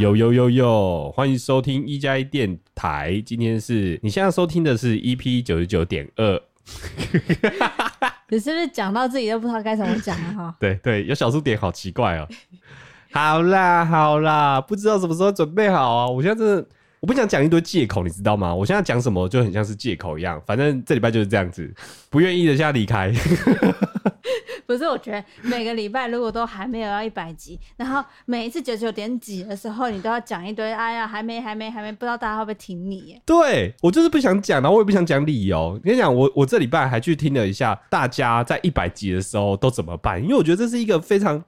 有，欢迎收听1+1电台。今天是你现在收听的是 EP 99.2。你是不是讲到自己都不知道该怎么讲了哈？对，有小数点好奇怪哦。好啦，不知道什么时候准备好啊！我现在真的我不想讲一堆借口，你知道吗？我现在讲什么就很像是借口一样。反正这礼拜就是这样子，不愿意的现在离开。不是，我觉得每个礼拜如果都还没有要100集，然后每一次99点几的时候，你都要讲一堆，哎呀，还没，不知道大家会不会听你耶？对，我就是不想讲，然后我也不想讲理由。跟你讲，我这礼拜还去听了一下大家在100集的时候都怎么办，因为我觉得这是一个非常，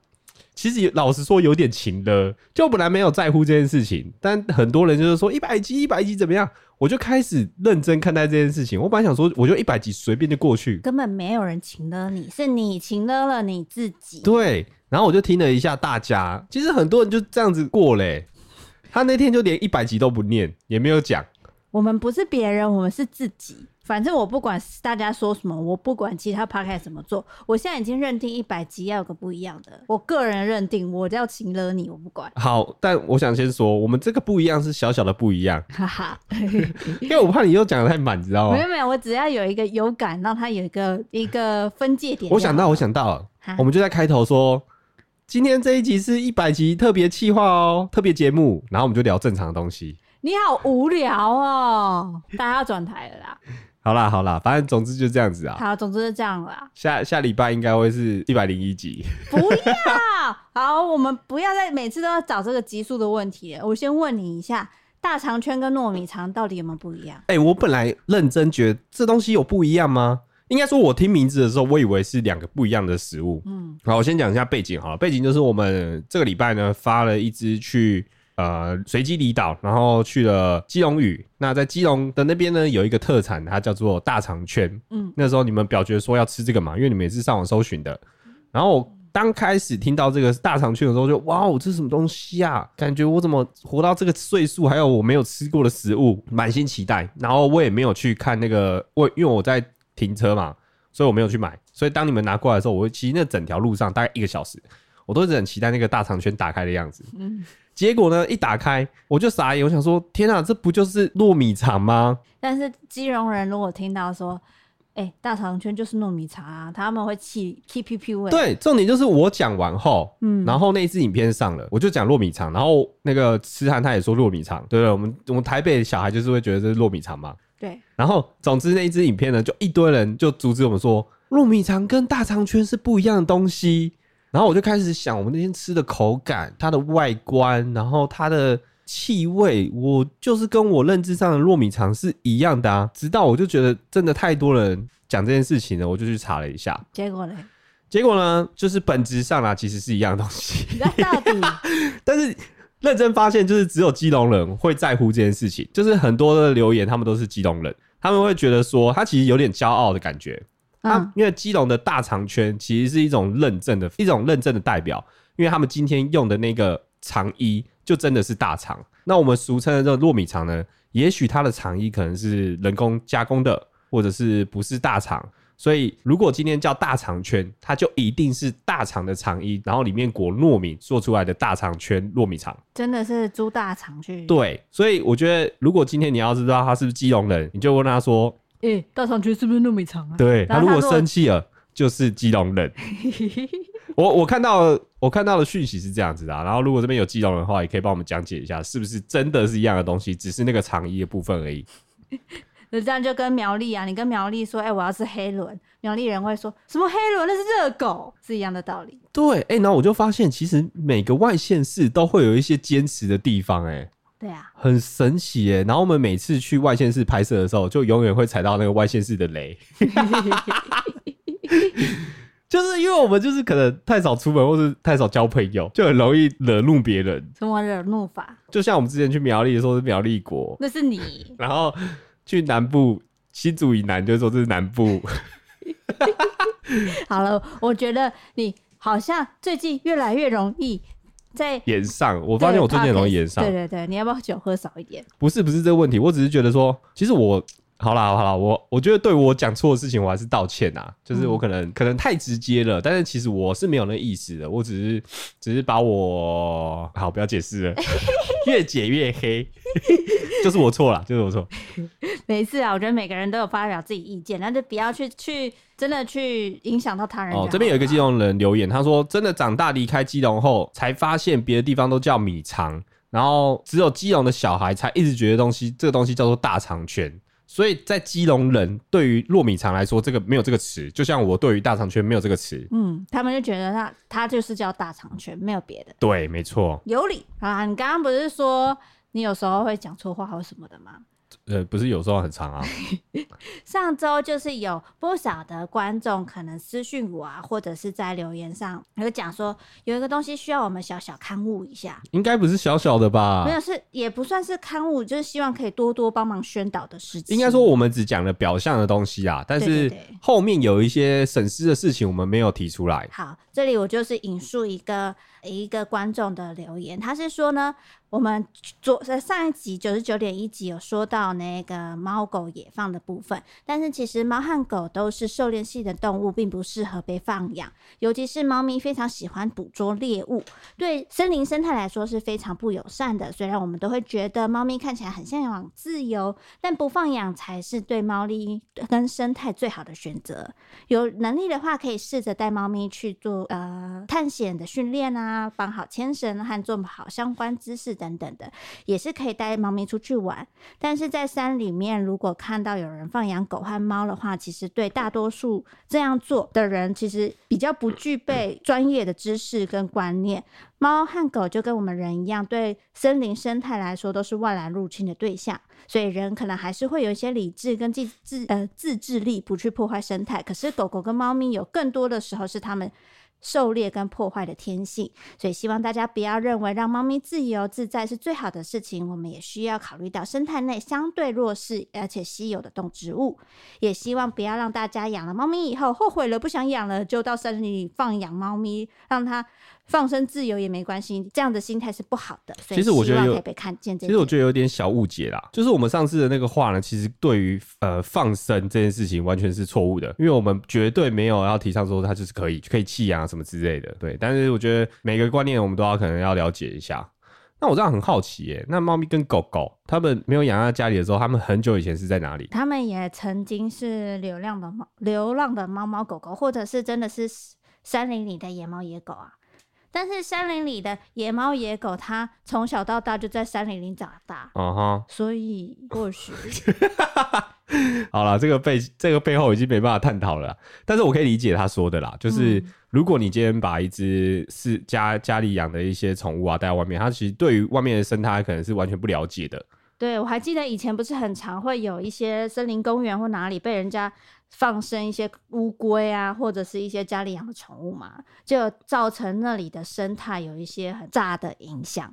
其实老实说有点情勒，就本来没有在乎这件事情，但很多人就是说100集怎么样。我就开始认真看待这件事情。我本来想说，我就100集随便就过去，根本没有人情勒你，是你情勒了你自己。对，然后我就听了一下大家，其实很多人就这样子过嘞、欸。他那天就连100集都不念，也没有讲。我们不是别人，我们是自己。反正我不管大家说什么，我不管其他 podcast 怎么做，我现在已经认定100集要有个不一样的。我个人认定，我要情勒你，我不管。好，但我想先说，我们这个不一样是小小的不一样，哈哈。因为我怕你又讲得太满，知道吗？没有，我只要有一个有感，让它有一个分界点。我想到了，我们就在开头说，今天这一集是100集特别企划哦，特别节目，然后我们就聊正常的东西。你好无聊哦，大家要转台了啦。好啦，反正总之就这样子啊。好，总之就这样啦。下礼拜应该会是101集。不要，好，我们不要再每次都要找这个集数的问题了。我先问你一下，大肠圈跟糯米肠到底有没有不一样？我本来认真觉得这东西有不一样吗？应该说，我听名字的时候，我以为是2个不一样的食物。好，我先讲一下背景好了。背景就是我们这个礼拜呢发了一支去。随机离岛，然后去了基隆屿。那在基隆的那边呢，有一个特产，它叫做大肠圈。那时候你们表决说要吃这个嘛，因为你们也是上网搜寻的。然后我刚开始听到这个大肠圈的时候就，哇，这是什么东西啊？感觉我怎么活到这个岁数，还有我没有吃过的食物，满心期待。然后我也没有去看那个，因为我在停车嘛，所以我没有去买。所以当你们拿过来的时候，我其实那整条路上大概1个小时，我都是很期待那个大肠圈打开的样子。结果呢，一打开我就傻眼，我想说天啊，这不就是糯米肠吗？但是基隆人如果听到说大肠圈就是糯米肠啊，他们会气屁屁味。对，重点就是我讲完后然后那一支影片上了，我就讲糯米肠，然后那个痴汉他也说糯米肠，对不对？我们台北小孩就是会觉得这是糯米肠嘛。对，然后总之那一支影片呢，就一堆人就阻止我们说糯米肠跟大肠圈是不一样的东西。然后我就开始想，我们那天吃的口感，它的外观，然后它的气味，我就是跟我认知上的糯米肠是一样的啊。直到我就觉得真的太多人讲这件事情了，我就去查了一下。结果呢，就是本质上啦，其实是一样的东西。到底？但是认真发现，就是只有基隆人会在乎这件事情。就是很多的留言，他们都是基隆人，他们会觉得说，他其实有点骄傲的感觉。因为基隆的大肠圈其实是一种认证的代表，因为他们今天用的那个肠衣就真的是大肠。那我们俗称的这个糯米肠呢，也许它的肠衣可能是人工加工的，或者是不是大肠，所以如果今天叫大肠圈，它就一定是大肠的肠衣，然后里面裹糯米做出来的大肠圈糯米肠，真的是猪大肠去。对，所以我觉得如果今天你要知道他是不是基隆人，你就问他说大肠圈是不是糯米肠啊？对，他如果生气了，就是基隆人。我看到的讯息是这样子的然后如果这边有基隆人的话，也可以帮我们讲解一下，是不是真的是一样的东西，只是那个肠衣的部分而已。这样就跟苗栗啊，你跟苗栗说，我要吃黑轮，苗栗人会说什么黑轮那是热狗，是一样的道理。对，然后我就发现，其实每个外县市都会有一些坚持的地方，对啊，很神奇耶！然后我们每次去外县市拍摄的时候，就永远会踩到那个外县市的雷，就是因为我们就是可能太少出门，或是太少交朋友，就很容易惹怒别人。什么惹怒法？就像我们之前去苗栗的时候是苗栗国，那是你。然后去南部新竹以南就说这是南部。好了，我觉得你好像最近越来越容易。在演上，我发现我最近很容易演上。对对对，你要不要酒喝少一点？不是这个问题，我只是觉得说，其实我好啦，我觉得对我讲错的事情我还是道歉啊，就是我可能太直接了，但是其实我是没有那意思的，我只是把我好不要解释了，越解越黑，就是我错。没事啊，我觉得每个人都有发表自己意见，但是不要去真的去影响到他人。哦，这边有一个基隆人留言，他说真的长大离开基隆后才发现别的地方都叫米肠，然后只有基隆的小孩才一直觉得这个东西叫做大肠圈，所以在基隆人对于糯米肠来说，这个没有这个词，就像我对于大肠圈没有这个词。嗯，他们就觉得它就是叫大肠圈，没有别的。对，没错，有理啊！你刚刚不是说你有时候会讲错话或什么的吗？不是有时候很长啊。上周就是有不少的观众可能私讯我啊，或者是在留言上有讲说有一个东西需要我们小小勘误一下，应该不是小小的吧？没有，是也不算是勘误，就是希望可以多多帮忙宣导的事情。应该说我们只讲了表象的东西啊，但是后面有一些省思的事情我们没有提出来。好，这里我就是引述一个观众的留言，他是说呢，我们上一集 99.1 集有说到那个猫狗野放的部分，但是其实猫和狗都是狩猎系的动物，并不适合被放养，尤其是猫咪非常喜欢捕捉猎物，对森林生态来说是非常不友善的。虽然我们都会觉得猫咪看起来很向往自由，但不放养才是对猫咪跟生态最好的选择。有能力的话可以试着带猫咪去做探险的训练啊，绑好牵绳和做好相关知识等等的，也是可以带猫咪出去玩。但是在山里面，如果看到有人放养狗和猫的话，其实对大多数这样做的人其实比较不具备专业的知识跟观念。猫和狗就跟我们人一样，对森林生态来说都是外来入侵的对象，所以人可能还是会有一些理智跟自制力不去破坏生态，可是狗狗跟猫咪有更多的时候是他们狩猎跟破坏的天性，所以希望大家不要认为让猫咪自由自在是最好的事情，我们也需要考虑到生态内相对弱势而且稀有的动植物，也希望不要让大家养了猫咪以后后悔了不想养了，就到森林里放养猫咪让它放生自由也没关系，这样的心态是不好的，所以希望可以被看见。其实我觉得有点小误解啦，就是我们上次的那个话呢，其实对于放生这件事情完全是错误的，因为我们绝对没有要提倡说它就是可以弃养什么之类的。对，但是我觉得每个观念我们都要可能要了解一下。那我这样很好奇耶，那猫咪跟狗狗他们没有养在家里的时候，他们很久以前是在哪里？他们也曾经是流浪的猫猫狗狗，或者是真的是山林里的野猫野狗啊。但是山林里的野猫野狗它从小到大就在山林里长大，所以或许好啦，这个背后已经没办法探讨了啦，但是我可以理解他说的啦，就是如果你今天把一只是家里养的一些宠物啊带到外面，它其实对于外面的生态可能是完全不了解的。对，我还记得以前不是很常会有一些森林公园或哪里被人家放生一些乌龟啊，或者是一些家里养的宠物嘛，就造成那里的生态有一些很大的影响。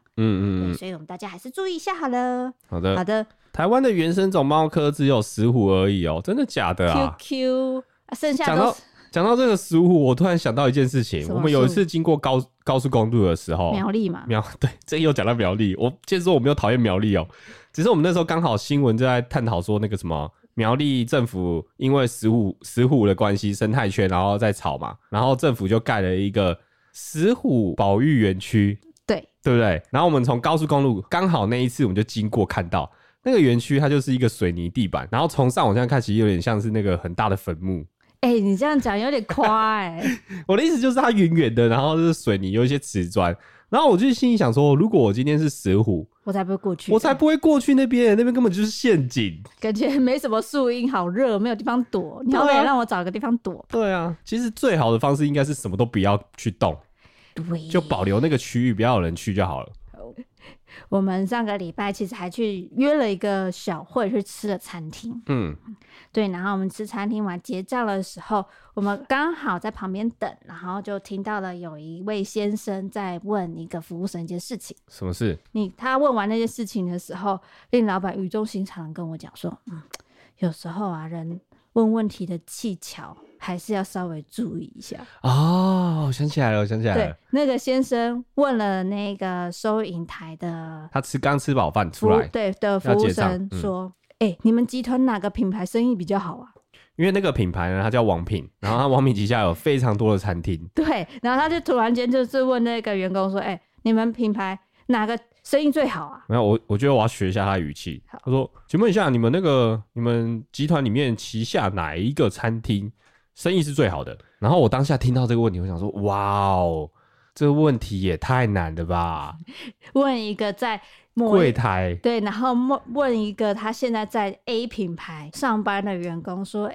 所以我们大家还是注意一下好了。好的。台湾的原生种猫科只有石虎而已哦，真的假的啊 ？QQ， 剩下都是。讲到这个石虎，我突然想到一件事情，我们有一次经过高速公路的时候，苗栗嘛，对，这又讲到苗栗，我先说我没有讨厌苗栗哦，只是我们那时候刚好新闻就在探讨说那个什么。苗栗政府因为石虎的关系生态圈然后在吵嘛，然后政府就盖了一个石虎保育园区，对不对？然后我们从高速公路刚好那一次我们就经过，看到那个园区它就是一个水泥地板，然后从上往下看其实有点像是那个很大的坟墓。你这样讲有点夸我的意思就是它远远的，然后就是水泥有一些瓷砖，然后我就心里想说，如果我今天是石虎，我才不会过去那边根本就是陷阱，感觉没什么树荫，好热，没有地方躲，你要不要让我找个地方躲？对啊，其实最好的方式应该是什么都不要去动，对，就保留那个区域，不要有人去就好了。我们上个礼拜其实还去约了一个小会去吃了餐厅，对，然后我们吃餐厅完结账的时候，我们刚好在旁边等，然后就听到了有一位先生在问一个服务生一件事情。什么事？他问完那件事情的时候，令老板语重心长跟我讲说，有时候啊，人问问题的技巧还是要稍微注意一下。我想起来了。对，那个先生问了那个收银台的，他刚吃饱饭出来，对的服务生说，你们集团哪个品牌生意比较好啊？因为那个品牌呢，它叫王品，然后它王品旗下有非常多的餐厅。对，然后他就突然间就是问那个员工说：“你们品牌哪个生意最好啊？”没有，我觉得我要学一下他的语气。他说：“请问一下，你们集团里面旗下哪一个餐厅生意是最好的？”然后我当下听到这个问题，我想说：“哇哦，这个问题也太难了吧！”问一个在柜台，对，然后问一个他现在在 A 品牌上班的员工说：“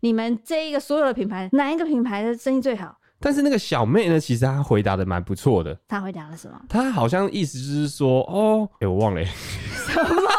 你们这一个所有的品牌，哪一个品牌的生意最好？”但是那个小妹呢，其实她回答的蛮不错的。她回答了什么？她好像意思就是说，我忘了什么啦？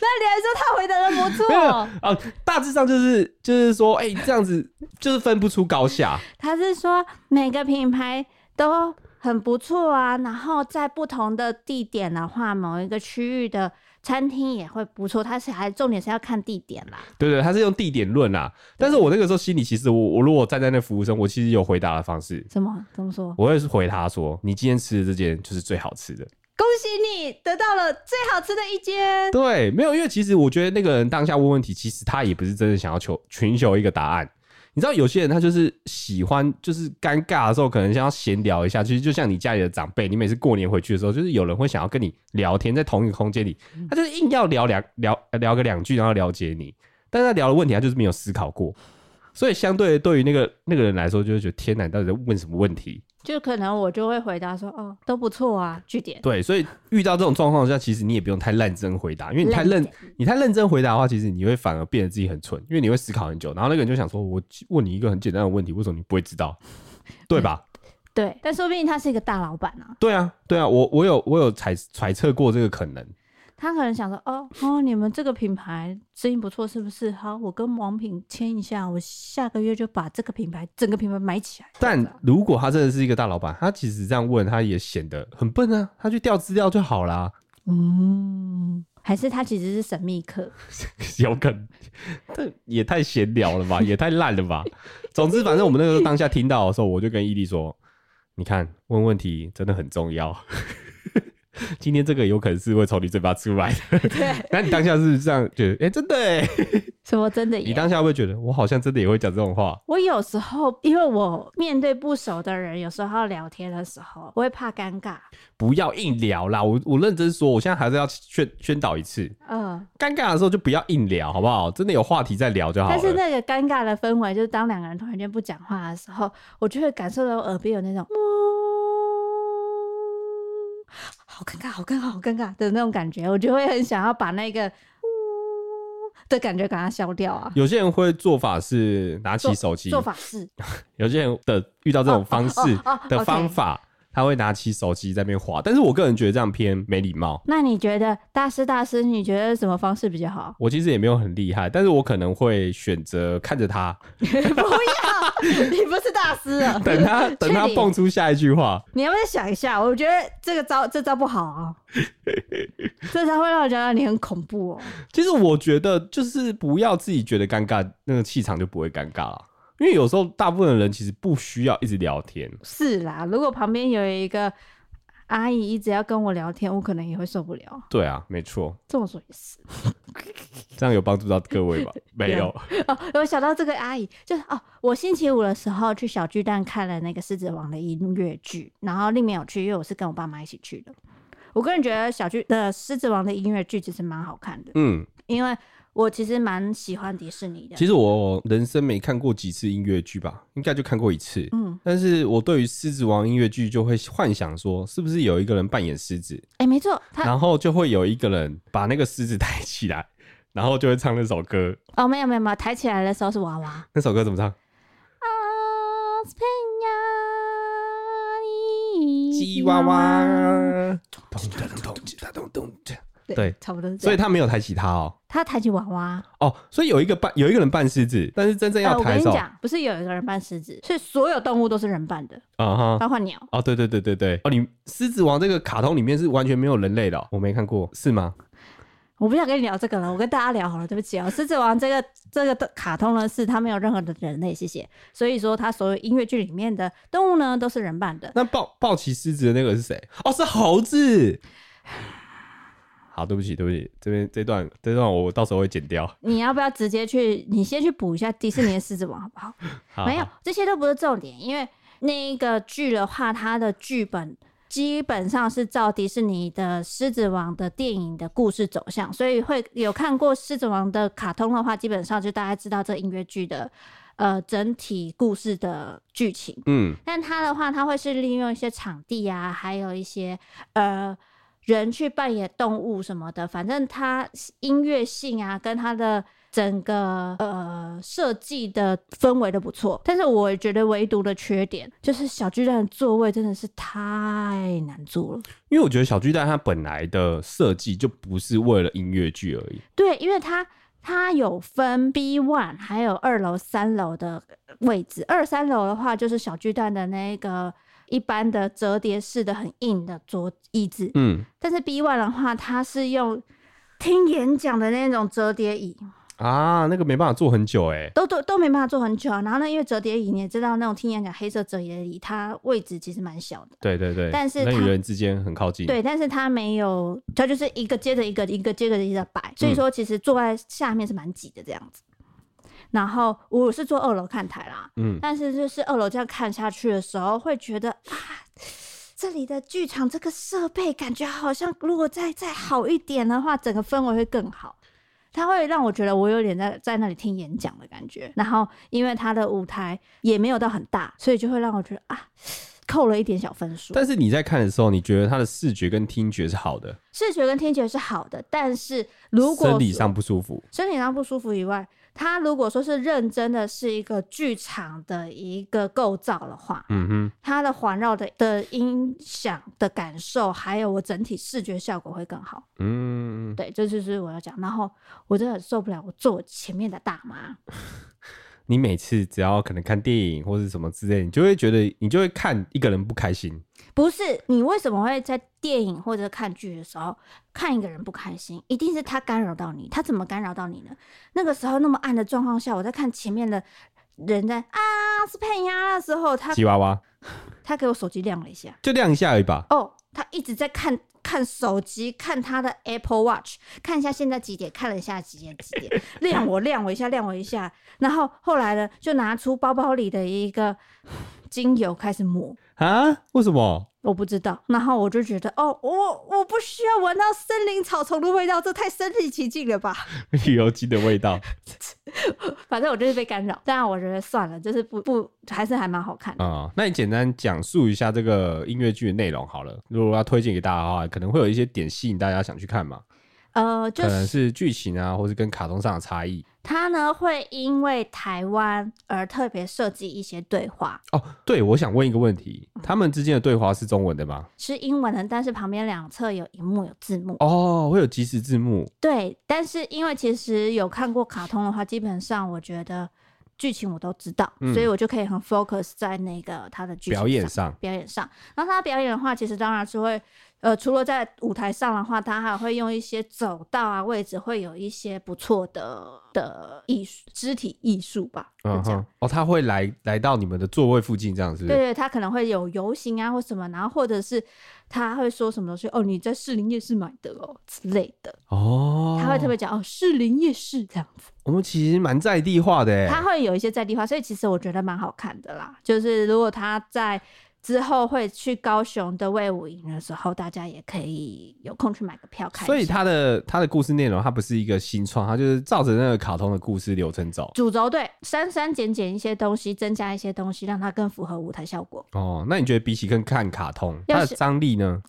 那你还说她回答的不错啊？大致上就是说，这样子就是分不出高下。她是说每个品牌都很不错啊，然后在不同的地点的话，某一个区域的餐厅也会不错，它重点是要看地点啦。对对，它是用地点论啦。但是我那个时候心里其实我如果站在那服务生，我其实有回答的方式。什么？怎么说？我会回他说：“你今天吃的这间就是最好吃的。”恭喜你得到了最好吃的一间。对，没有，因为其实我觉得那个人当下问问题，其实他也不是真的想要寻求一个答案。你知道有些人他就是喜欢，就是尴尬的时候可能想要闲聊一下，其实就像你家里的长辈，你每次过年回去的时候，就是有人会想要跟你聊天，在同一个空间里，他就是硬要聊个两句，然后了解你，但是他聊的问题他就是没有思考过，所以相对于那个人来说，就会觉得天哪，你到底在问什么问题？就可能我就会回答说都不错啊，句点。对，所以遇到这种状况下，其实你也不用太认真回答，因为你太认真回答的话，其实你会反而变得自己很蠢，因为你会思考很久，然后那个人就想说，我问你一个很简单的问题，为什么你不会知道？对吧？对，但说不定他是一个大老板啊。对啊，我有揣测过这个可能。他可能想说你们这个品牌生意不错是不是，好，我跟王品签一下，我下个月就把这个品牌整个品牌买起来。但如果他真的是一个大老板，他其实这样问他也显得很笨啊，他去调资料就好啦。还是他其实是神秘客？有可能，但也太闲聊了吧，也太烂了吧。总之反正我们那个当下听到的时候，我就跟伊利说，你看问问题真的很重要。今天这个有可能是会从你嘴巴出来的。对，那你当下是这样觉得真的什么真的耶？你当下会觉得我好像真的也会讲这种话。我有时候因为我面对不熟的人，有时候聊天的时候我会怕尴尬。不要硬聊啦，我认真说，我现在还是要宣导一次，尴尬的时候就不要硬聊好不好，真的有话题再聊就好了。但是那个尴尬的氛围就是当两个人突然间不讲话的时候，我就会感受到我耳边有那种好尴尬好尴尬好尴尬的那种感觉，我就会很想要把那个的感觉给它消掉啊。有些人会做法是拿起手机，做法是有些人的遇到这种方式的方法他会拿起手机在那边滑，但是我个人觉得这样偏没礼貌。那你觉得大师你觉得什么方式比较好？我其实也没有很厉害，但是我可能会选择看着他。不要你不是大师了。等他蹦出下一句话，你要不要想一下？我觉得这招不好啊。这招会让我觉得你很恐怖哦。其实我觉得就是不要自己觉得尴尬，那个气场就不会尴尬了。因为有时候大部分的人其实不需要一直聊天。是啦，如果旁边有一个阿姨一直要跟我聊天，我可能也会受不了。对啊，没错，这么说也是。这样有帮助到各位吧？没有我想到这个阿姨，就是我星期五的时候去小巨蛋看了那个《狮子王》的音乐剧，然后另没有去，因为我是跟我爸妈一起去的。我个人觉得《狮子王》的音乐剧其实蛮好看的。因为我其实蛮喜欢迪士尼的。其实我人生没看过几次音乐剧吧，应该就看过一次。但是我对于狮子王音乐剧就会幻想说，是不是有一个人扮演狮子？没错。然后就会有一个人把那个狮子抬起来，然后就会唱那首歌。没有，抬起来的时候是娃娃。那首歌怎么唱？吉娃娃。对，差不多是这样。所以他没有抬起他他抬起娃娃所以有一个人扮狮子，但是真正要抬手。我跟你讲，不是有一个人扮狮子，所以所有动物都是人扮的，包括鸟。对。你狮子王这个卡通里面是完全没有人类的我没看过，是吗？我不想跟你聊这个了，我跟大家聊好了，对不起狮子王这个卡通呢，是它没有任何的人类，谢谢。所以说它所有音乐剧里面的动物呢，都是人扮的。那抱起狮子的那个是谁？是猴子。好，对不起，这段我到时候会剪掉。你要不要直接去？你先去补一下迪士尼的《狮子王》好不好？好，没有，这些都不是重点，因为那个剧的话，它的剧本基本上是照迪士尼的《狮子王》的电影的故事走向，所以会有看过《狮子王》的卡通的话，基本上就大概知道这音乐剧的整体故事的剧情。嗯，但它的话，它会是利用一些场地啊，还有一些人去扮演动物什么的，反正它音乐性啊，跟它的整个设计的氛围都不错。但是我觉得唯独的缺点就是小巨蛋的座位真的是太难坐了，因为我觉得小巨蛋它本来的设计就不是为了音乐剧而已。对，因为它有分 B1 还有2楼3楼的位置，2、3楼的话就是小巨蛋的那个一般的折叠式的很硬的桌椅子，嗯，但是 B1 的话，它是用听演讲的那种折叠椅啊，那个没办法坐很久欸，都没办法坐很久啊。然后呢，因为折叠椅你也知道，那种听演讲黑色折叠椅，它位置其实蛮小的，对对对，但是它与人之间很靠近，对，但是它没有，它就是一个接着一个，一个接着一个摆，所以说其实坐在下面是蛮挤的这样子。然后我是坐2楼看台啦，嗯，但是就是2楼这样看下去的时候，会觉得啊，这里的剧场这个设备感觉好像如果再好一点的话，整个氛围会更好。它会让我觉得我有点在那里听演讲的感觉。然后因为它的舞台也没有到很大，所以就会让我觉得啊，扣了一点小分数。但是你在看的时候，你觉得它的视觉跟听觉是好的？视觉跟听觉是好的，但是如果身体上不舒服，身体上不舒服以外，它如果说是认真的是一个剧场的一个构造的话，嗯哼，它的环绕的音响的感受，还有我整体视觉效果会更好。嗯，对，这就是我要讲。然后我真的受不了我坐前面的大妈。你每次只要可能看电影或是什么之类，你就会看一个人不开心。不是，你为什么会在电影或者看剧的时候看一个人不开心？一定是他干扰到你。他怎么干扰到你呢？那个时候那么暗的状况下，我在看前面的人在啊是配鸭的时候，他吉娃娃，他给我手机亮了一下，就亮一下而已吧。哦，他一直在看手机，看他的 Apple Watch， 看一下现在几点，看了一下几点，亮我一下，然后后来呢，就拿出包包里的一个精油开始抹啊？为什么？我不知道。然后我就觉得，哦，我不需要闻到森林草丛的味道，这太身临其境了吧？旅游精的味道。反正我就是被干扰，但我觉得算了，就是不，还是还蛮好看的。啊、嗯，那你简单讲述一下这个音乐剧的内容好了。如果要推荐给大家的话，可能会有一些点吸引大家想去看嘛。可能是剧情啊，或是跟卡通上的差异。它呢会因为台湾而特别设计一些对话。哦，对，我想问一个问题，他们之间的对话是中文的吗？是英文的，但是旁边两侧有萤幕有字幕。哦，会有即时字幕。对，但是因为其实有看过卡通的话，基本上我觉得剧情我都知道，所以我就可以很 focus 在那个他的剧情上表演上。然后他表演的话，其实当然是会除了在舞台上的话，他还会用一些走道啊位置，会有一些不错的艺术，肢体艺术吧，就这样。哦，他会来到你们的座位附近，这样是不是？对，他可能会有游行啊或什么，然后或者是他会说什么东西，哦，你在士林夜市买的哦之类的。哦，他会特别讲哦士林夜市这样子。我们其实蛮在地化的耶，他会有一些在地化，所以其实我觉得蛮好看的啦。就是如果他在之后会去高雄的卫武营的时候，大家也可以有空去买个票看一下。所以他的故事内容，它不是一个新创，它就是照着那个卡通的故事流程走。主轴对，删删减减一些东西，增加一些东西，让它更符合舞台效果。哦，那你觉得比起跟看卡通，它的张力呢？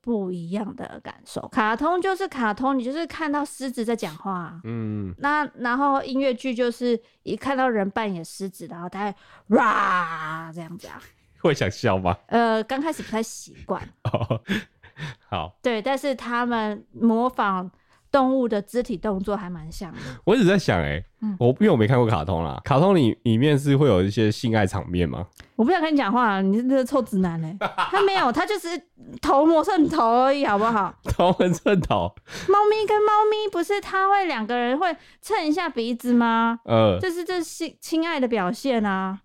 不一样的感受。卡通就是卡通，你就是看到狮子在讲话、啊，嗯，那然后音乐剧就是一看到人扮演狮子，然后它会哇这样子啊。会想笑吗？刚开始不太习惯。哦，好。对，但是他们模仿动物的肢体动作还蛮像的。我一直在想因为我没看过卡通啦，卡通里面是会有一些性爱场面吗？我不想跟你讲话，你是这臭直男嘞！他没有，他就是头磨蹭头而已，好不好？头磨蹭头。猫咪跟猫咪不是他会两个人会蹭一下鼻子吗？这是亲爱的表现啊！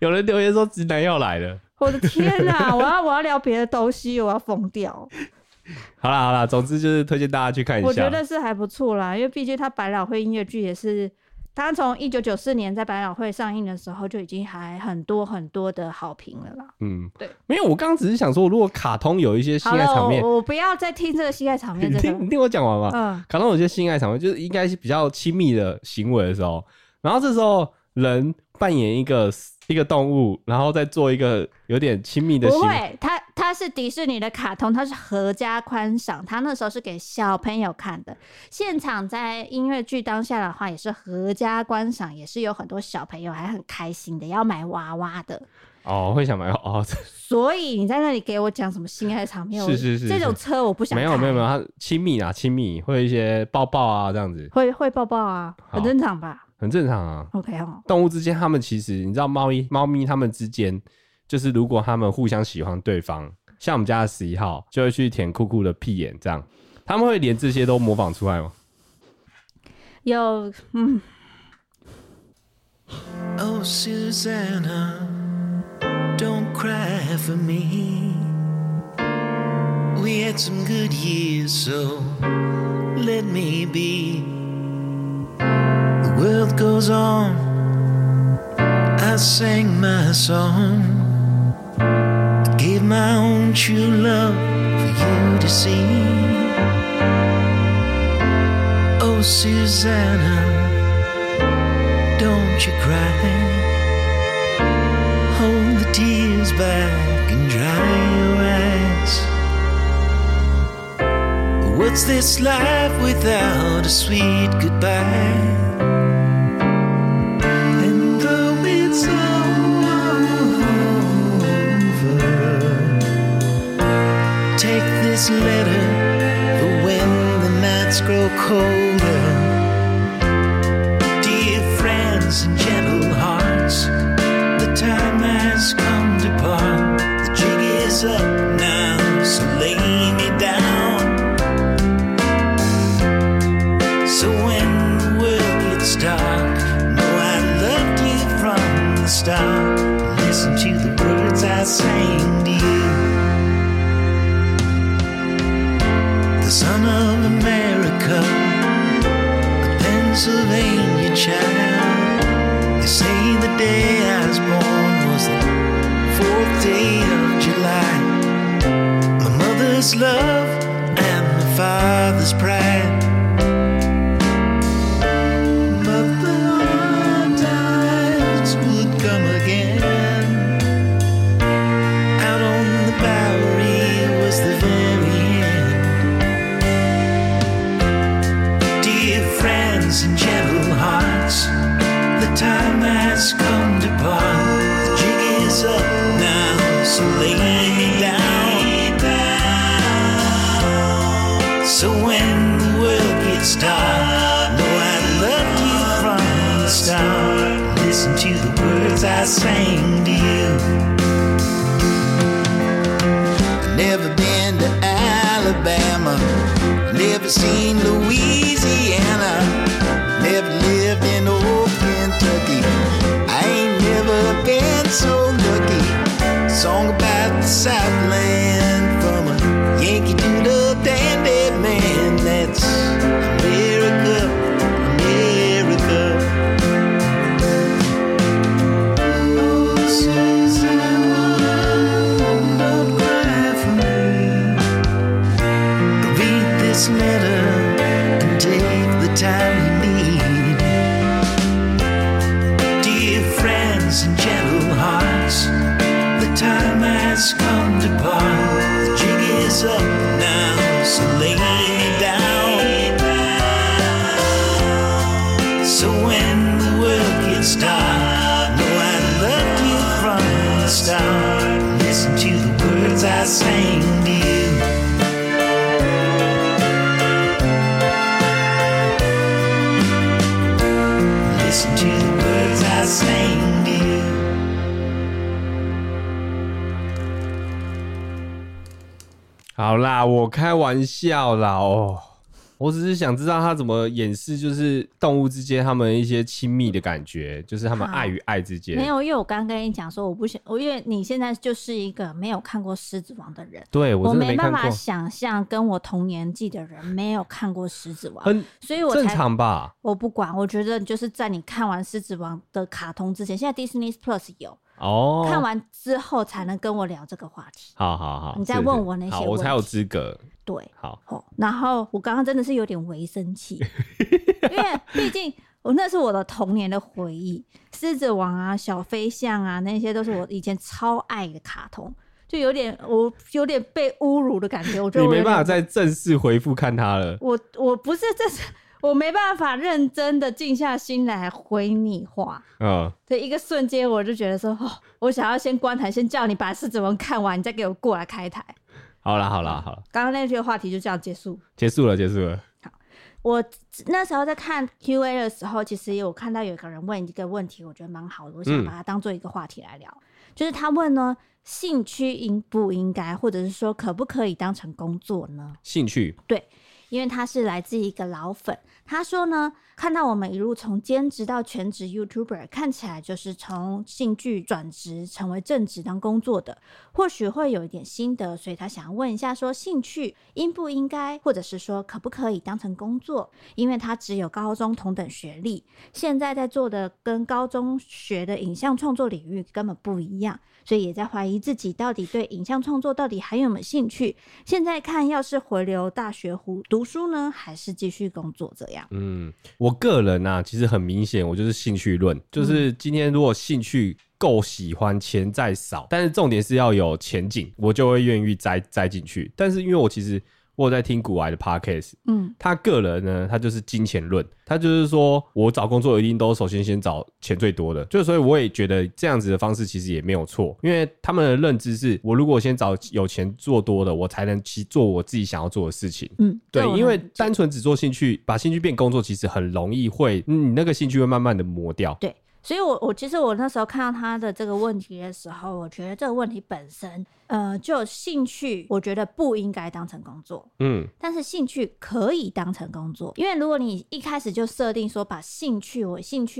有人留言说直男要来了，我的天啊！我要聊别的东西，我要疯掉。好啦好啦，总之就是推荐大家去看一下，我觉得是还不错啦，因为毕竟他百老汇音乐剧也是他从1994年在百老汇上映的时候就已经还很多很多的好评了啦。嗯，对，没有，我刚刚只是想说，如果卡通有一些性爱场面，我不要再听这个性爱场面、這個，你听我讲完嘛。嗯，卡通有些性爱场面就是应该是比较亲密的行为的时候，然后这时候人扮演一个动物，然后再做一个有点亲密的行为。不会，它是迪士尼的卡通，它是合家观赏，它那时候是给小朋友看的。现场在音乐剧当下的话，也是合家观赏，也是有很多小朋友还很开心的，要买娃娃的。哦，会想买哦。所以你在那里给我讲什么性爱场面？是，这种车我不想看。没有，它亲密啊，亲密，会一些抱抱啊，这样子。会抱抱啊，很正常吧？很正常啊。OK 哦。动物之间，他们其实你知道，猫咪他们之间。就是如果他们互相喜欢对方，像我们家的11号就会去舔酷酷的屁眼，这样他们会连这些都模仿出来吗？有，嗯。Oh Susanna, don't cry for me. We had some good years, so let me be. The world goes on. I sang my song.Give my own true love for you to see. Oh, Susanna, don't you cry. Hold the tears back and dry your eyes. What's this life without a sweet goodbye?Letter for when the nights grow colder. Dear friends and gentle hearts, the time has come to part. The jig is up now, so lay me down. So when the world gets dark, know I loved you from the start. Listen to the words I sang to you.Son of America, a Pennsylvania child. They say the day I was born was the 4th day of July. My mother's love and my father's pride. But the hard times would come again. Out on the Bowery was the very and gentle hearts. The time has come to part. The jig is up now, so lay me down. So when the world gets dark, know I loved you from the start. Listen to the words I sang to you. Never been to Alabama, never seen Louisiana.Never lived in old Kentucky. I ain't never been so lucky. Song about the Southland from a Yankee Doodle dandy man. That's America, America. Oh, Susanna, don't cry for me. Read this letter and take the time.Come to part. The jig is up now, so lay me down. So when the world gets dark, know I loved you from the start. Listen to the words I sang to you. Listen to the words I sang to you.好啦，我开玩笑啦哦，我只是想知道他怎么演示，就是动物之间他们一些亲密的感觉，就是他们爱与爱之间。没有，因为我刚刚跟你讲说，我不想，因为你现在就是一个没有看过《狮子王》的人，对 我真的没看过，我没办法想象跟我同年纪的人没有看过《狮子王》，很所以我才正常吧？我不管，我觉得就是在你看完《狮子王》的卡通之前，现在 Disney Plus 有。哦，看完之后才能跟我聊这个话题。好好好，你再问我那些问题，我才有资格。对，好。然后我刚刚真的是有点微生气，因为毕竟我那是我的童年的回忆，狮子王啊、小飞象啊，那些都是我以前超爱的卡通，就有点我有点被侮辱的感觉。我觉得我你没办法再正式回复看它了。我不是正式。我没办法认真的静下心来回你话，对，一个瞬间我就觉得说，哦，我想要先关台，先叫你把狮子王看完，你再给我过来开台。好啦好啦好啦，刚刚那些话题就这样结束了。好，我那时候在看 Q&A 的时候，其实我看到有一个人问一个问题，我觉得蛮好的，我想把它当做一个话题来聊，就是他问呢，兴趣应不应该，或者是说可不可以当成工作呢？兴趣，对。因为他是来自一个老粉，他说呢，看到我们一路从兼职到全职 YouTuber， 看起来就是从兴趣转职成为正职当工作的，或许会有一点心得，所以他想问一下说，兴趣应不应该，或者是说可不可以当成工作？因为他只有高中同等学历，现在在做的跟高中学的影像创作领域根本不一样，所以也在怀疑自己到底对影像创作到底还有没有兴趣。现在看，要是回流大学读书呢，还是继续工作这样？我个人啊，其实很明显，我就是兴趣论，就是今天如果兴趣够喜欢，钱再少，但是重点是要有前景，我就会愿意栽进去。但是因为我其实我有在听古癌的 podcast， 他个人呢，他就是金钱论，他就是说我找工作一定都首先先找钱最多的，就所以我也觉得这样子的方式其实也没有错，因为他们的认知是我如果先找有钱做多的，我才能去做我自己想要做的事情。对，因为单纯只做兴趣，把兴趣变工作，其实很容易会你那个兴趣会慢慢的磨掉。对，所以我其实我那时候看到他的这个问题的时候，我觉得这个问题本身就兴趣我觉得不应该当成工作，但是兴趣可以当成工作，因为如果你一开始就设定说把兴趣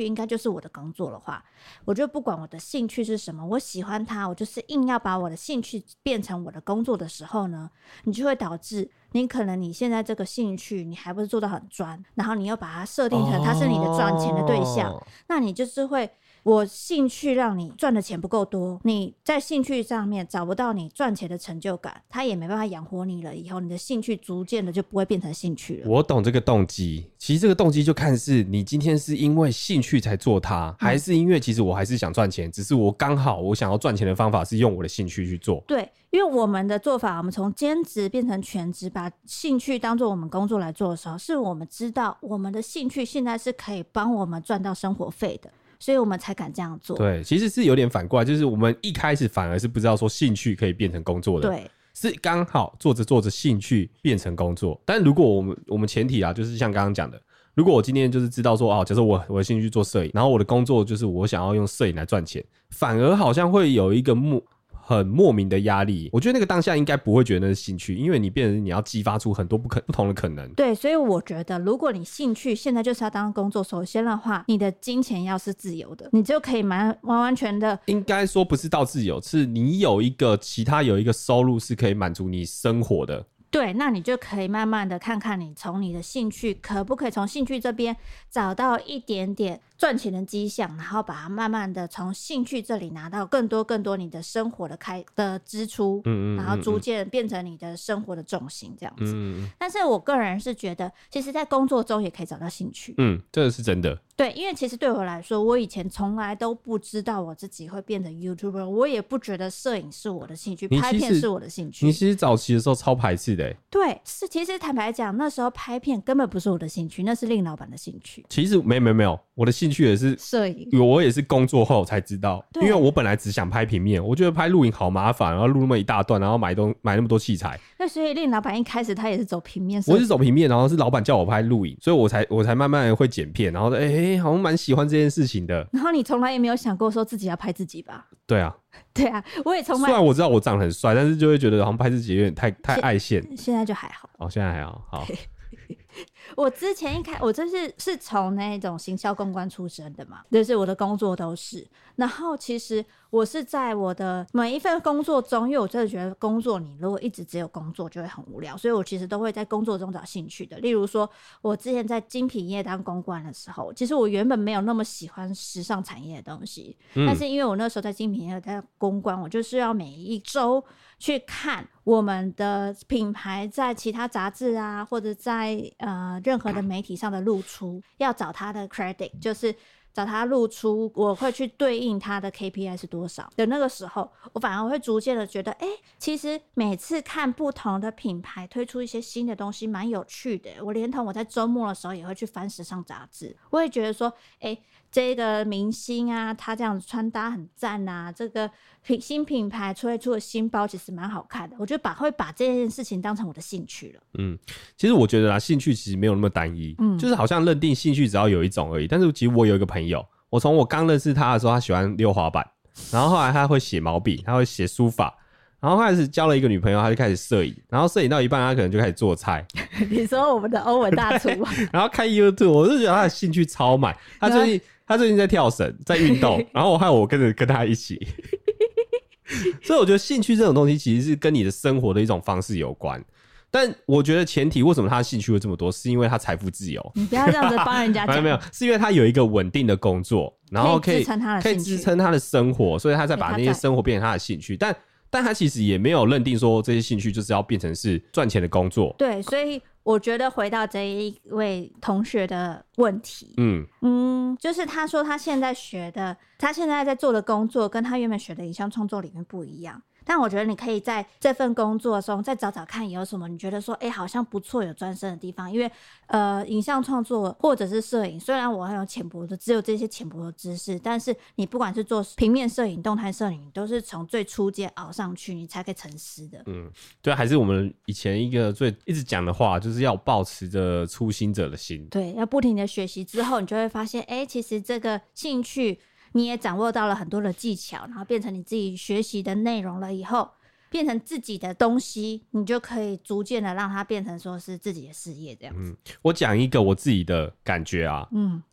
应该就是我的工作的话，我就不管我的兴趣是什么，我喜欢它，我就是硬要把我的兴趣变成我的工作的时候呢，你就会导致你可能你现在这个兴趣你还不是做到很专，然后你又把它设定成它是你的赚钱的对象，那你就是会我兴趣让你赚的钱不够多，你在兴趣上面找不到你赚钱的成就感，它也没办法养活你了，以后你的兴趣逐渐的就不会变成兴趣了。我懂这个动机，其实这个动机就看是你今天是因为兴趣才做它，还是因为其实我还是想赚钱，只是我刚好我想要赚钱的方法是用我的兴趣去做。对，因为我们的做法，我们从兼职变成全职，把兴趣当作我们工作来做的时候，是我们知道我们的兴趣现在是可以帮我们赚到生活费的，所以我们才敢这样做。对，其实是有点反过来，就是我们一开始反而是不知道说兴趣可以变成工作的。对，是刚好做着兴趣变成工作。但如果我们前提啊，就是像刚刚讲的，如果我今天就是知道说，假设我的兴趣做摄影，然后我的工作就是我想要用摄影来赚钱，反而好像会有一个很莫名的压力。我觉得那个当下应该不会觉得那是兴趣，因为你变成你要激发出很多不同的可能。对，所以我觉得如果你兴趣现在就是要当工作，首先的话你的金钱要是自由的，你就可以完全的，应该说不是到自由，是你有一个有一个收入是可以满足你生活的。对，那你就可以慢慢的看看你从你的兴趣可不可以从兴趣这边找到一点点赚钱的迹象，然后把它慢慢的从兴趣这里拿到更多你的生活的支出，然后逐渐变成你的生活的重心这样子。但是我个人是觉得其实在工作中也可以找到兴趣，这个是真的。对，因为其实对我来说，我以前从来都不知道我自己会变成 YouTuber， 我也不觉得摄影是我的兴趣，拍片是我的兴趣。你其实早期的时候超排斥的。对，是，其实坦白讲，那时候拍片根本不是我的兴趣，那是令老板的兴趣。其实没有，我的兴趣也是摄影，我也是工作后才知道，因为我本来只想拍平面，我觉得拍录影好麻烦，然后录那么一大段，然后买那么多器材。那所以令老板一开始他也是走平面，我是走平面，然后是老板叫我拍录影，所以我才慢慢会剪片，然后好像蛮喜欢这件事情的。然后你从来也没有想过说自己要拍自己吧？对啊，我也从来，虽然我知道我长得很帅，但是就会觉得好像拍自己有点太爱现。现在就还好。现在还好。好我之前一开我就是从那种行销公关出身的嘛，就是我的工作都是，然后其实我是在我的每一份工作中，因为我真的觉得工作你如果一直只有工作就会很无聊，所以我其实都会在工作中找兴趣的。例如说我之前在精品业当公关的时候，其实我原本没有那么喜欢时尚产业的东西，但是因为我那时候在精品业当公关，我就是要每一周去看我们的品牌在其他杂志啊，或者在任何的媒体上的露出，要找他的 credit， 就是找他露出，我会去对应他的 KPI 是多少的。那个时候我反而会逐渐的觉得其实每次看不同的品牌推出一些新的东西蛮有趣的。我连同我在周末的时候也会去翻时尚杂志，我也觉得说这个明星啊他这样子穿搭很赞啊，这个新品牌推出的新包其实蛮好看的，我就会把这件事情当成我的兴趣了。其实我觉得兴趣其实没有那么单一，就是好像认定兴趣只要有一种而已。但是其实我有一个朋友，我从我刚认识他的时候他喜欢溜滑板，然后后来他会写毛笔，他会写书法，然后开始交了一个女朋友，他就开始摄影，然后摄影到一半他可能就开始做菜。你说我们的欧文大厨然后看 YouTube， 我就觉得他的兴趣超满。他最近在跳绳，在运动，然后害我跟他一起所以我觉得兴趣这种东西其实是跟你的生活的一种方式有关，但我觉得前提为什么他的兴趣会这么多，是因为他财富自由。你不要这样子帮人家讲没有，是因为他有一个稳定的工作，然后可以支撑他的生活，所以他才把那些生活变成他的兴趣。但他其实也没有认定说这些兴趣就是要变成是赚钱的工作。对，所以我觉得回到这一位同学的问题，就是他说他现在在做的工作跟他原本学的影像创作里面不一样，但我觉得你可以在这份工作中再找找看有什么你觉得说好像不错有专身的地方。因为影像创作或者是摄影，虽然我很有浅薄的只有这些浅薄的知识，但是你不管是做平面摄影动态摄影，都是从最初阶熬上去你才可以成师的。对，还是我们以前一个最一直讲的话，就是要抱持着初心者的心。对，要不停的学习之后，你就会发现其实这个兴趣你也掌握到了很多的技巧，然后变成你自己学习的内容了以后，变成自己的东西，你就可以逐渐的让它变成说是自己的事业这样子。我讲一个我自己的感觉啊，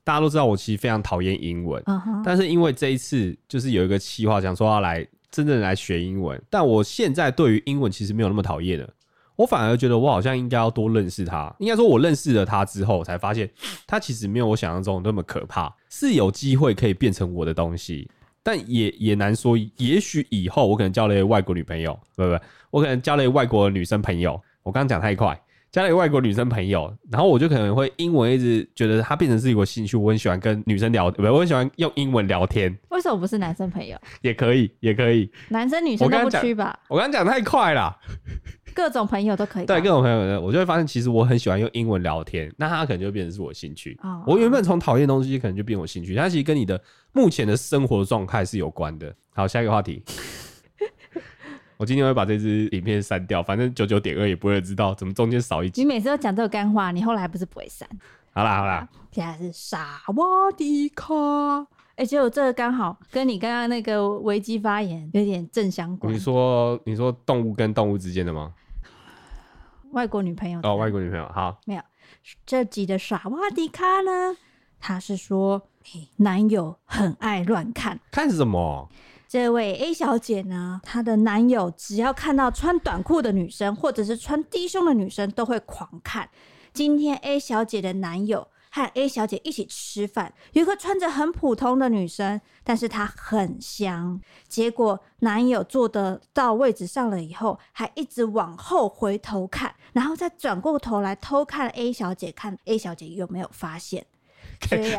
大家都知道我其实非常讨厌英文，但是因为这一次就是有一个企划想说要来真正来学英文，但我现在对于英文其实没有那么讨厌了，我反而觉得我好像应该要多认识他。应该说我认识了他之后才发现他其实没有我想象中那么可怕，是有机会可以变成我的东西，但也难说。也许以后我可能交了一个外国女朋友，不，我可能交了一个外国女生朋友，我刚刚讲太快，交了一个外国女生朋友，然后我就可能会英文一直觉得它变成是一个兴趣。我很喜欢跟女生聊，我很喜欢用英文聊天。为什么不是男生朋友？也可以，男生女生都不区吧？我刚刚讲太快啦各种朋友都可以。对，各种朋友，我就会发现其实我很喜欢用英文聊天，那它可能就变成是我兴趣。我原本从讨厌的东西可能就变我兴趣，它其实跟你的目前的生活状态是有关的。好，下一个话题我今天会把这支影片删掉，反正 99.2 也不会知道怎么中间少一集。你每次都讲这个干话，你后来不是不会删？好啦，现在是傻瓦迪卡。结果这个刚好跟你刚刚那个危机发言有点正相关。你说动物跟动物之间的吗？外国女朋友。外国女朋友。好，没有，这集的傻瓦迪卡呢，他是说男友很爱乱看什么。这位 A 小姐呢，她的男友只要看到穿短裤的女生或者是穿低胸的女生都会狂看。今天 A 小姐的男友和 A 小姐一起吃饭，有一个穿着很普通的女生，但是她很香，结果男友坐得到位置上了以后还一直往后回头看，然后再转过头来偷看 A 小姐，看 A 小姐有没有发现。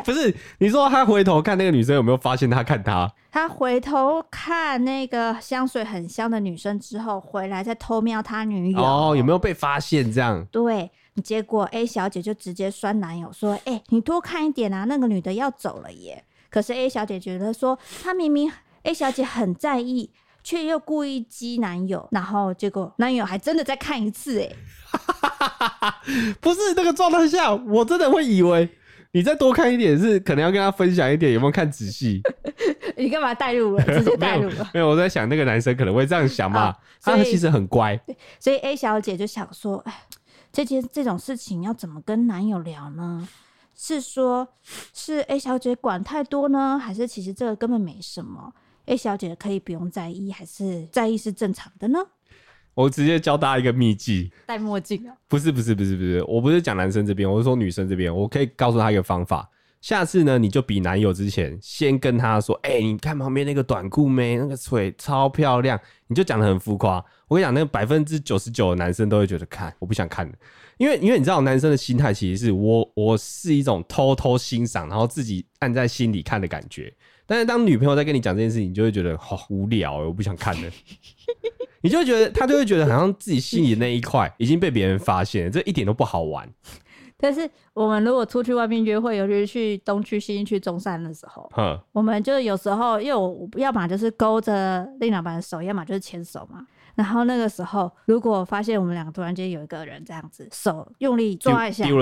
不是，你说他回头看那个女生有没有发现他看他？他回头看那个香水很香的女生之后回来再偷瞄他女友，有没有被发现这样。对，结果 A 小姐就直接酸男友说你多看一点啊，那个女的要走了耶。可是 A 小姐觉得说她明明 A 小姐很在意，却又故意激男友，然后结果男友还真的再看一次不是，那个状态下我真的会以为你再多看一点是可能要跟他分享一点有没有看仔细你干嘛带入了？直接带入了没有，我在想那个男生可能会这样想嘛，他其实很乖。所以 A 小姐就想说这种事情要怎么跟男友聊呢？是说是 A 小姐管太多呢，还是其实这个根本没什么， A 小姐可以不用在意，还是在意是正常的呢？我直接教大家一个秘技，戴墨镜啊？不是，我不是讲男生这边，我是说女生这边，我可以告诉她一个方法。下次呢，你就比男友之前先跟他说，欸，你看旁边那个短裤妹，那个腿超漂亮，你就讲得很浮夸。我跟你讲，那个 99% 的男生都会觉得看我不想看了，因为你知道男生的心态其实是我是一种偷偷欣赏，然后自己按在心里看的感觉。但是当女朋友在跟你讲这件事情，你就会觉得好无聊欸，我不想看了。你就会觉得他就会觉得好像自己心里那一块已经被别人发现了，这一点都不好玩。但是我们如果出去外面约会，尤其是去东区、西区、中山的时候，我们就有时候，因为我要嘛就是勾着令老板的手，要嘛就是牵手嘛。然后那个时候，如果发现我们两个突然间有一个人这样子手用力抓一下，丢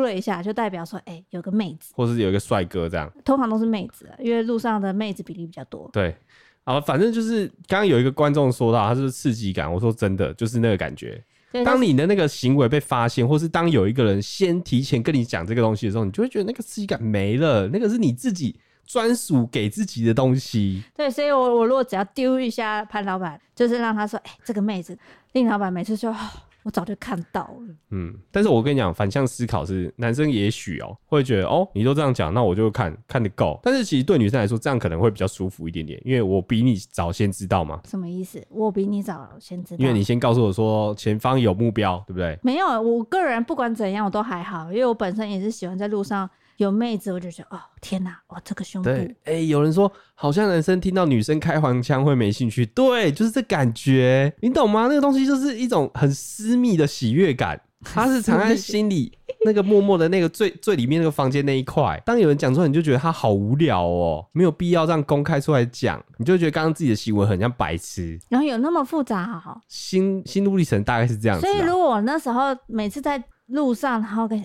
了一下，就代表说，欸，有个妹子，或是有一个帅哥这样。通常都是妹子，因为路上的妹子比例比较多。对。好，反正就是刚刚有一个观众说到，他是刺激感，我说真的就是那个感觉。当你的那个行为被发现，或是当有一个人先提前跟你讲这个东西的时候，你就会觉得那个刺激感没了，那个是你自己专属给自己的东西。对，所以我如果只要丢一下潘老板，就是让他说，欸，这个妹子，令老板每次说，哦，我早就看到了。嗯，但是我跟你讲，反向思考是男生也许会觉得你都这样讲，那我就看得够。但是其实对女生来说，这样可能会比较舒服一点点，因为我比你早先知道嘛。什么意思？我比你早先知道？因为你先告诉我说前方有目标，对不对？没有，我个人不管怎样我都还好，因为我本身也是喜欢在路上有妹子，我就觉得天哪，这个胸部。对，有人说好像男生听到女生开黄腔会没兴趣，对，就是这感觉，你懂吗？那个东西就是一种很私密的喜悦感，它是藏在心里那个默默的那个最里面那个房间那一块。当有人讲出来，你就觉得他好无聊没有必要这样公开出来讲，你就觉得刚刚自己的行为很像白痴。然后有那么复杂心路历程大概是这样子。所以如果我那时候每次在路上，然后跟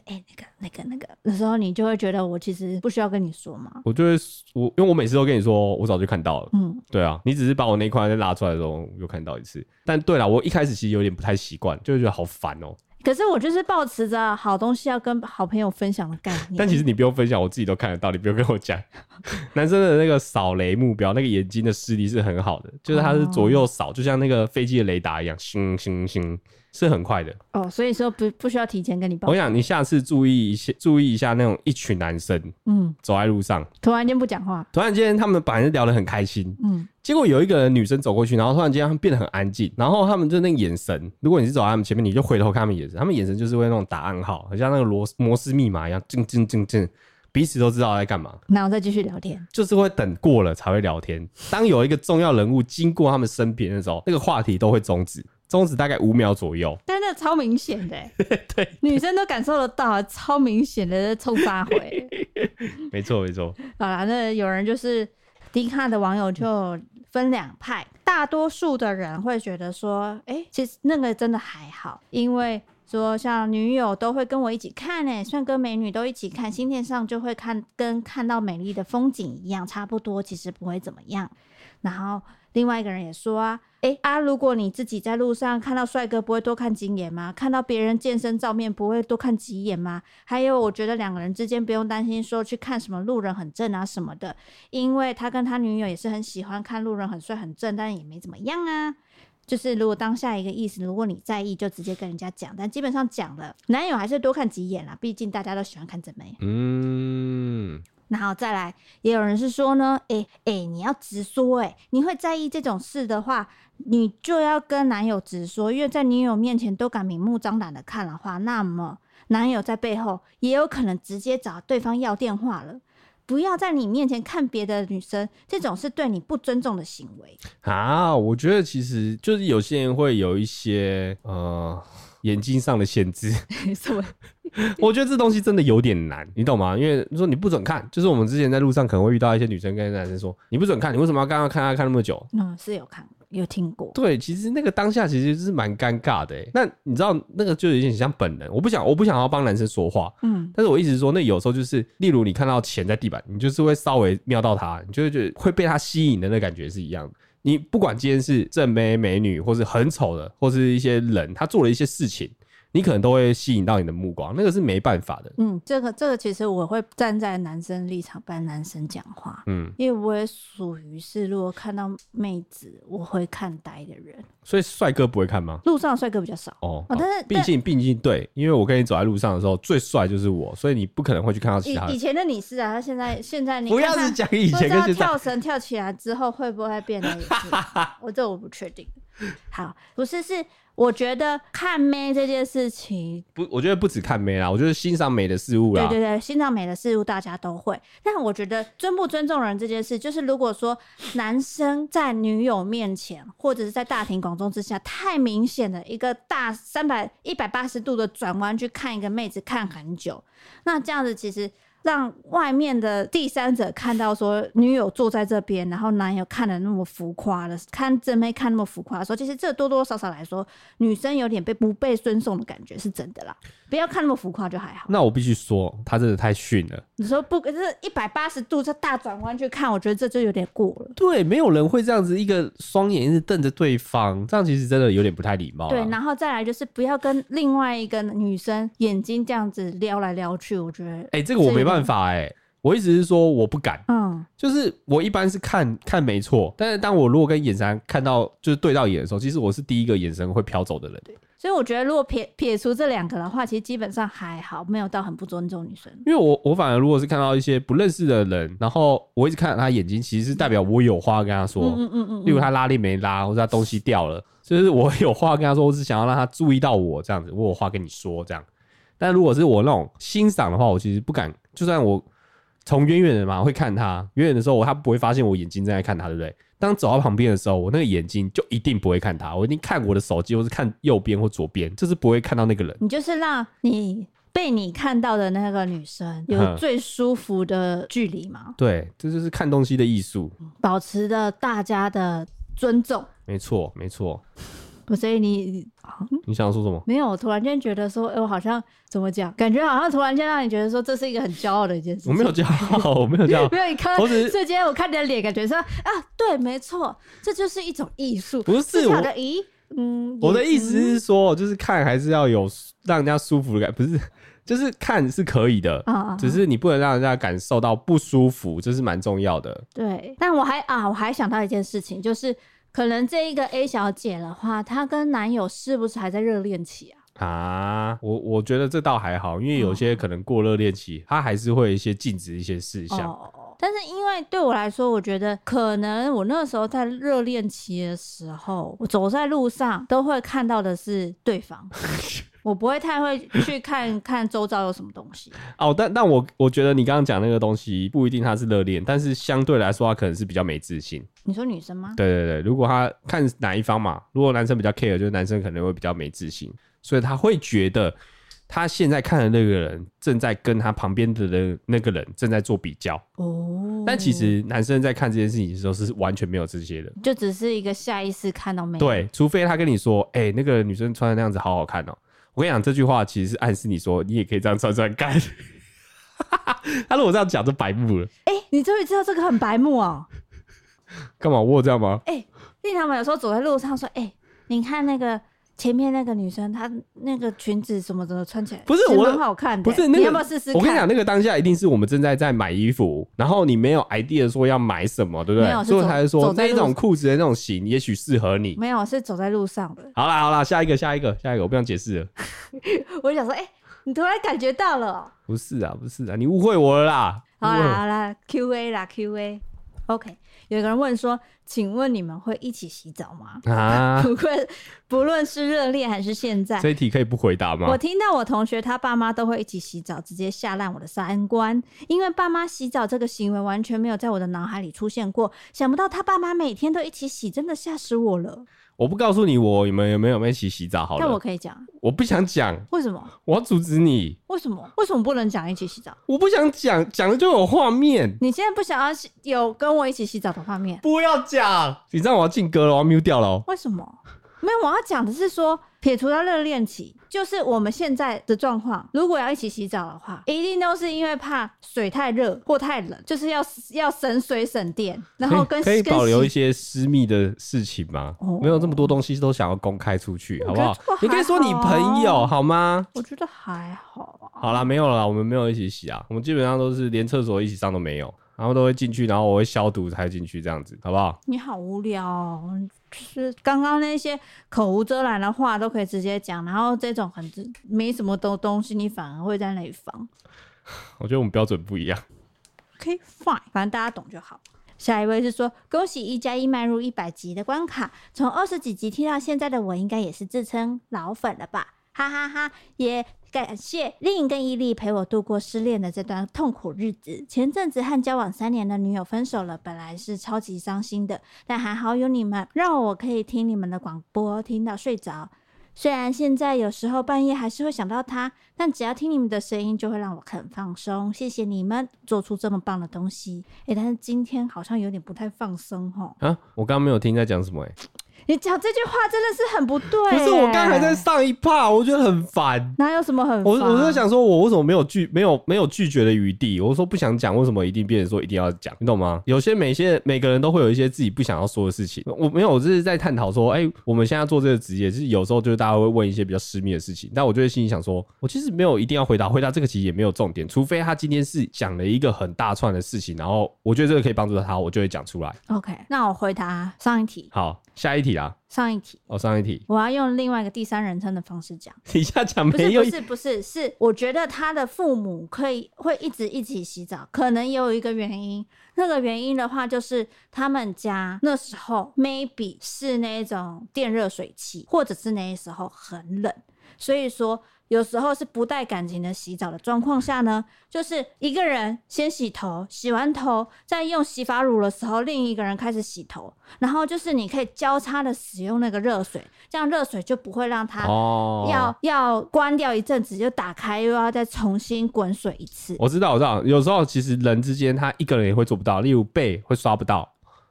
那个的时候，你就会觉得我其实不需要跟你说嘛。我就会因为我每次都跟你说我早就看到了。嗯，对啊，你只是把我那一块再拉出来的时候又看到一次。但对啦，我一开始其实有点不太习惯，就会觉得好烦可是我就是抱持着好东西要跟好朋友分享的概念。但其实你不用分享，我自己都看得到，你不用跟我讲。男生的那个扫雷目标，那个眼睛的视力是很好的，就是它是左右扫，就像那个飞机的雷达一样，星星星。是很快的所以说不需要提前跟你报告。我想你下次注意一下那种一群男生走在路上，突然间不讲话，突然间他们本来聊得很开心结果有一个女生走过去，然后突然间他们变得很安静，然后他们就那个眼神，如果你是走在他们前面，你就回头看他们眼神，他们眼神就是会那种打暗号，很像那个摩斯密码一样，叮叮叮叮，彼此都知道在干嘛，然后再继续聊天，就是会等过了才会聊天。当有一个重要人物经过他们身边的时候，那个话题都会终止，中指大概5秒左右，但那超明显的对，女生都感受得到，超明显的冲杀回没错没错。好啦，那有人就是迪卡的网友就分两派，大多数的人会觉得说其实那个真的还好，因为说像女友都会跟我一起看帅哥美女都一起看，心电上就会看，跟看到美丽的风景一样差不多，其实不会怎么样。然后另外一个人也说如果你自己在路上看到帅哥不会多看几眼吗？看到别人健身照面不会多看几眼吗？还有我觉得两个人之间不用担心说去看什么路人很正啊什么的，因为他跟他女友也是很喜欢看路人很帅很正，但也没怎么样啊。就是如果当下一个意思，如果你在意就直接跟人家讲，但基本上讲了，男友还是多看几眼啦，毕竟大家都喜欢看正妹。然后再来也有人是说呢你要直说你会在意这种事的话，你就要跟男友直说，因为在女友面前都敢明目张胆的看的话，那么男友在背后也有可能直接找对方要电话了，不要在你面前看别的女生，这种是对你不尊重的行为啊。我觉得其实就是有些人会有一些眼睛上的限制什么我觉得这东西真的有点难，你懂吗？因为说你不准看，就是我们之前在路上可能会遇到一些女生跟男生说你不准看，你为什么要刚刚看她看那么久？是有看有听过。对，其实那个当下其实是蛮尴尬的那你知道那个就有点像本能，我不想要帮男生说话但是我一直说那有时候就是例如你看到钱在地板，你就是会稍微瞄到他，你就会觉得会被他吸引的那感觉是一样的。你不管今天是正妹美女，或是很丑的，或是一些人他做了一些事情，你可能都会吸引到你的目光，那个是没办法的。嗯，这个其实我会站在男生立场帮男生讲话，嗯，因为我也属于是如果看到妹子我会看呆的人。所以帅哥不会看吗？路上的帅哥比较少哦，但是毕竟对，因为我跟你走在路上的时候最帅就是我，所以你不可能会去看到其他人。以前的你是啊，他现在你看看不要是讲以前跟现在，跳绳跳起来之后会不会变得也是我不确定。好，不是是。我觉得看妹这件事情不，我觉得不止看妹啦，我觉得欣赏美的事物啦。对对对，欣赏美的事物大家都会，但我觉得尊不尊重人这件事，就是如果说男生在女友面前或者是在大庭广众之下太明显的一个大180度的转弯去看一个妹子看很久，那这样子其实让外面的第三者看到说女友坐在这边，然后男友看得那么浮夸的，看正妹看那么浮夸的时候，其实这多多少少来说女生有点不被尊重的感觉是真的啦，不要看那么浮夸就还好。那我必须说他真的太逊了，你说不，这180度这大转弯去看，我觉得这就有点过了。对，没有人会这样子一个双眼一直瞪着对方，这样其实真的有点不太礼貌。对，然后再来就是不要跟另外一个女生眼睛这样子撩来撩去，我觉得这个我没办法我一直是说我不敢，就是我一般是看没错，但是当我如果跟眼神看到就是对到眼的时候，其实我是第一个眼神会飘走的人。对，所以我觉得如果 撇除这两个的话，其实基本上还好，没有到很不尊重女生。因为我反而如果是看到一些不认识的人，然后我一直看他眼睛，其实是代表我有话跟他说，例如他拉链没拉，或者他东西掉了，就是我有话跟他说，我是想要让他注意到我这样子，我有话跟你说这样。但如果是我那种欣赏的话，我其实不敢，就算我从远远的嘛会看他，远远的时候他不会发现我眼睛正在看他，对不对？当走到旁边的时候，我那个眼睛就一定不会看他，我一定看我的手机，或是看右边或左边，就是不会看到那个人。你就是让你被你看到的那个女生有最舒服的距离嘛，对，这就是看东西的艺术，保持着大家的尊重。没错没错。所以你想说什么？没有，我突然间觉得说我好像怎么讲，感觉好像突然间让你觉得说这是一个很骄傲的一件事情。我没有骄傲，我没有骄傲。没有，你看瞬间我看你的脸，感觉说啊，对，没错，这就是一种艺术。不是我的，我的意思是说，就是看还是要有让人家舒服的感觉，不是。就是看是可以的，只是你不能让人家感受到不舒服，这是蛮重要的。对，但我还想到一件事情，就是。可能这一个 A 小姐的话，她跟男友是不是还在热恋期啊？我觉得这倒还好，因为有些可能过热恋期，她还是会一些禁止一些事项。但是因为对我来说，我觉得可能我那时候在热恋期的时候，我走在路上都会看到的是对方。我不会太会去看周遭有什么东西哦，但我觉得你刚刚讲那个东西不一定他是热恋，但是相对来说他可能是比较没自信。你说女生吗？对对对，如果他看哪一方嘛，如果男生比较 care， 就是男生可能会比较没自信，所以他会觉得他现在看的那个人正在跟他旁边的人那个人正在做比较哦，但其实男生在看这件事情的时候是完全没有这些的，就只是一个下意识看到没有。对，除非他跟你说，欸，那个女生穿的那样子好好看哦。我跟你讲，这句话其实是暗示你说，你也可以这样穿穿看。他如果这样讲，就白目了。欸，你终于知道这个很白目哦。干嘛？我有这样吗？欸，他们有时候走在路上说，欸，你看那个前面那个女生，她那个裙子什么的穿起来，不是我很好看的，不是、那个、你要不要试试看？我跟你讲，那个当下一定是我们正在买衣服，然后你没有 idea 说要买什么，对不对？没有，所以才说那种裤子的那种型，也许适合你。没有，是走在路上的。好啦好啦，下一个，我不想解释了。我想说，欸，你突然感觉到了、哦？不是啊，不是啊，你误会我了啦。好啦好啦 ，QA 啦 QA。OK， 有个人问说，请问你们会一起洗澡吗？啊，不论是热恋还是现在，这一题可以不回答吗？我听到我同学他爸妈都会一起洗澡，直接吓烂我的三观，因为爸妈洗澡这个行为完全没有在我的脑海里出现过，想不到他爸妈每天都一起洗，真的吓死我了。我不告诉你我们有没有一起洗澡好了，但我可以讲。我不想讲。为什么？我要阻止你。为什么不能讲一起洗澡？我不想讲，讲的就有画面。你现在不想要有跟我一起洗澡的画面？不要讲。你知道我要禁歌了，我要 mute 掉了。为什么？没有，我要讲的是说撇除掉热恋期，就是我们现在的状况，如果要一起洗澡的话，一定都是因为怕水太热或太冷，就是要省水省电，然后可以保留一些私密的事情吗？哦，没有这么多东西都想要公开出去，好不好？你可以说你朋友好吗？我觉得还好啊。好啦，没有啦，我们没有一起洗啊，我们基本上都是连厕所一起上都没有，然后都会进去，然后我会消毒才进去，这样子好不好？你好无聊哦。就是刚刚那些口无遮拦的话都可以直接讲，然后这种很没什么的东西你反而会在那里放。我觉得我们标准不一样。 OK fine， 反正大家懂就好。下一位是说，恭喜1+1迈入100集的关卡，从20几集听到现在的我应该也是自称老粉了吧，哈哈哈，也感谢令颖跟伊利陪我度过失恋的这段痛苦日子。前阵子和交往3年的女友分手了，本来是超级伤心的，但还好有你们，让我可以听你们的广播听到睡着。虽然现在有时候半夜还是会想到她，但只要听你们的声音就会让我很放松。谢谢你们做出这么棒的东西。欸，但是今天好像有点不太放松齁。啊，我刚刚没有听在讲什么欸。你讲这句话真的是很不对欸。不是，我刚才在上一趴，我觉得很烦。哪有什么很烦？我就想说，我为什么没有拒绝的余地？我说不想讲，为什么一定变成说一定要讲？你懂吗？有些每个人都会有一些自己不想要说的事情。我没有，我就是在探讨说，欸，我们现在做这个职业，就是有时候就是大家会问一些比较私密的事情，但我就会心里想说，我其实没有一定要回答这个，其实也没有重点，除非他今天是讲了一个很大串的事情，然后我觉得这个可以帮助到他，我就会讲出来。OK， 那我回答上一题。好，下一题啦。上一题哦，上一题，我要用另外一个第三人称的方式讲。底下讲没有，不是，我觉得他的父母会一直一起洗澡，可能也有一个原因。那个原因的话，就是他们家那时候 maybe 是那种电热水器，或者是那时候很冷，所以说有时候是不带感情的洗澡的状况下呢，就是一个人先洗头，洗完头再用洗发乳的时候，另一个人开始洗头，然后就是你可以交叉的使用那个热水，这样热水就不会让它要关掉一阵子就打开，又要再重新滚水一次。我知道，有时候其实人之间他一个人也会做不到，例如背会刷不到，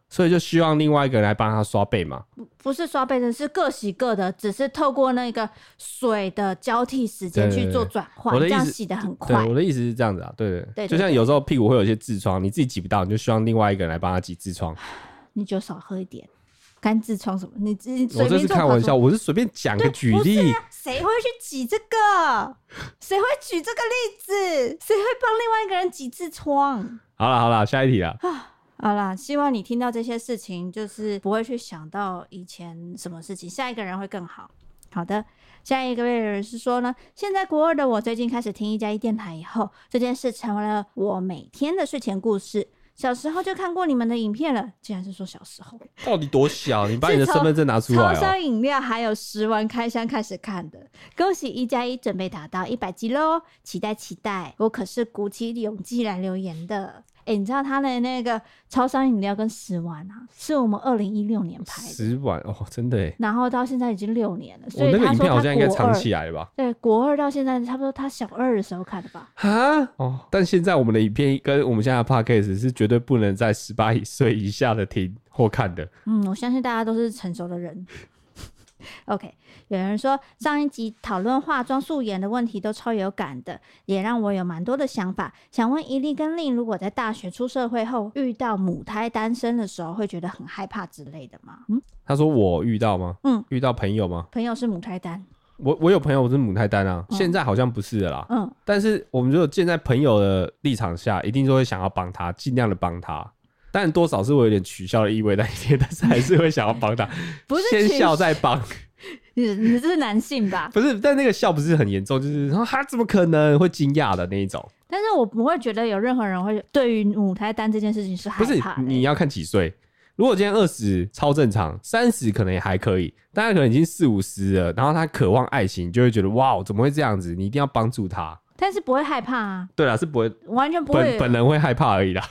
所以就希望另外一个人来帮他刷背嘛。不是刷背的，是各洗各的，只是透过那个水的交替时间去做转换，这样洗得很快。对，我的意思是这样子啊。对，就像有时候屁股会有一些痔疮，你自己挤不到，你就希望另外一个人来帮他挤痔疮。你就少喝一点，干痔疮什么？你随便做。我这是开玩笑，我是随便讲个举例。谁会去挤这个？谁会举这个例子？谁会帮另外一个人挤痔疮？好啦，下一题啦。好啦，希望你听到这些事情就是不会去想到以前什么事情，下一个人会更好。好的，下一个人是说呢，现在国二的我最近开始听1+1电台以后，这件事成为了我每天的睡前故事。小时候就看过你们的影片了，竟然是说小时候，到底多小？你把你的身份证拿出来哦。超商饮料还有10万开箱开始看的。恭喜1+1准备达到100集咯，期待，我可是鼓起勇气来留言的。欸，你知道他的那个超商饮料跟10万啊，是我们2016年拍的。10万哦，真的耶。然后到现在已经6年了，所以他说他国二，那个影片好像应该藏起来吧？对，国二到现在差不多他小2的时候看的吧？哈哦，但现在我们的影片跟我们现在的 podcast 是绝对不能在18岁以下的听或看的。嗯，我相信大家都是成熟的人。OK， 有人说上一集讨论化妆素颜的问题都超有感的，也让我有蛮多的想法。想问伊利跟令，如果在大学出社会后遇到母胎单身的时候，会觉得很害怕之类的吗？嗯，他说我遇到吗？嗯，遇到朋友吗？朋友是母胎单。我有朋友是母胎单啊，现在好像不是了啦。嗯，但是我们如果站在朋友的立场下，一定就会想要帮他，尽量的帮他。但多少是我有点取笑的意味在一点，但是还是会想要帮他。不是先笑再帮。你是男性吧？不是，但那个笑不是很严重，就是说他怎么可能会惊讶的那一种。但是我不会觉得有任何人会对于母胎单这件事情是害怕的。不是，你要看几岁。如果今天20超正常，30可能也还可以，但他可能已经40、50了，然后他渴望爱情，就会觉得哇，怎么会这样子？你一定要帮助他。但是不会害怕啊。对啦，是不会，完全不会。本人会害怕而已啦。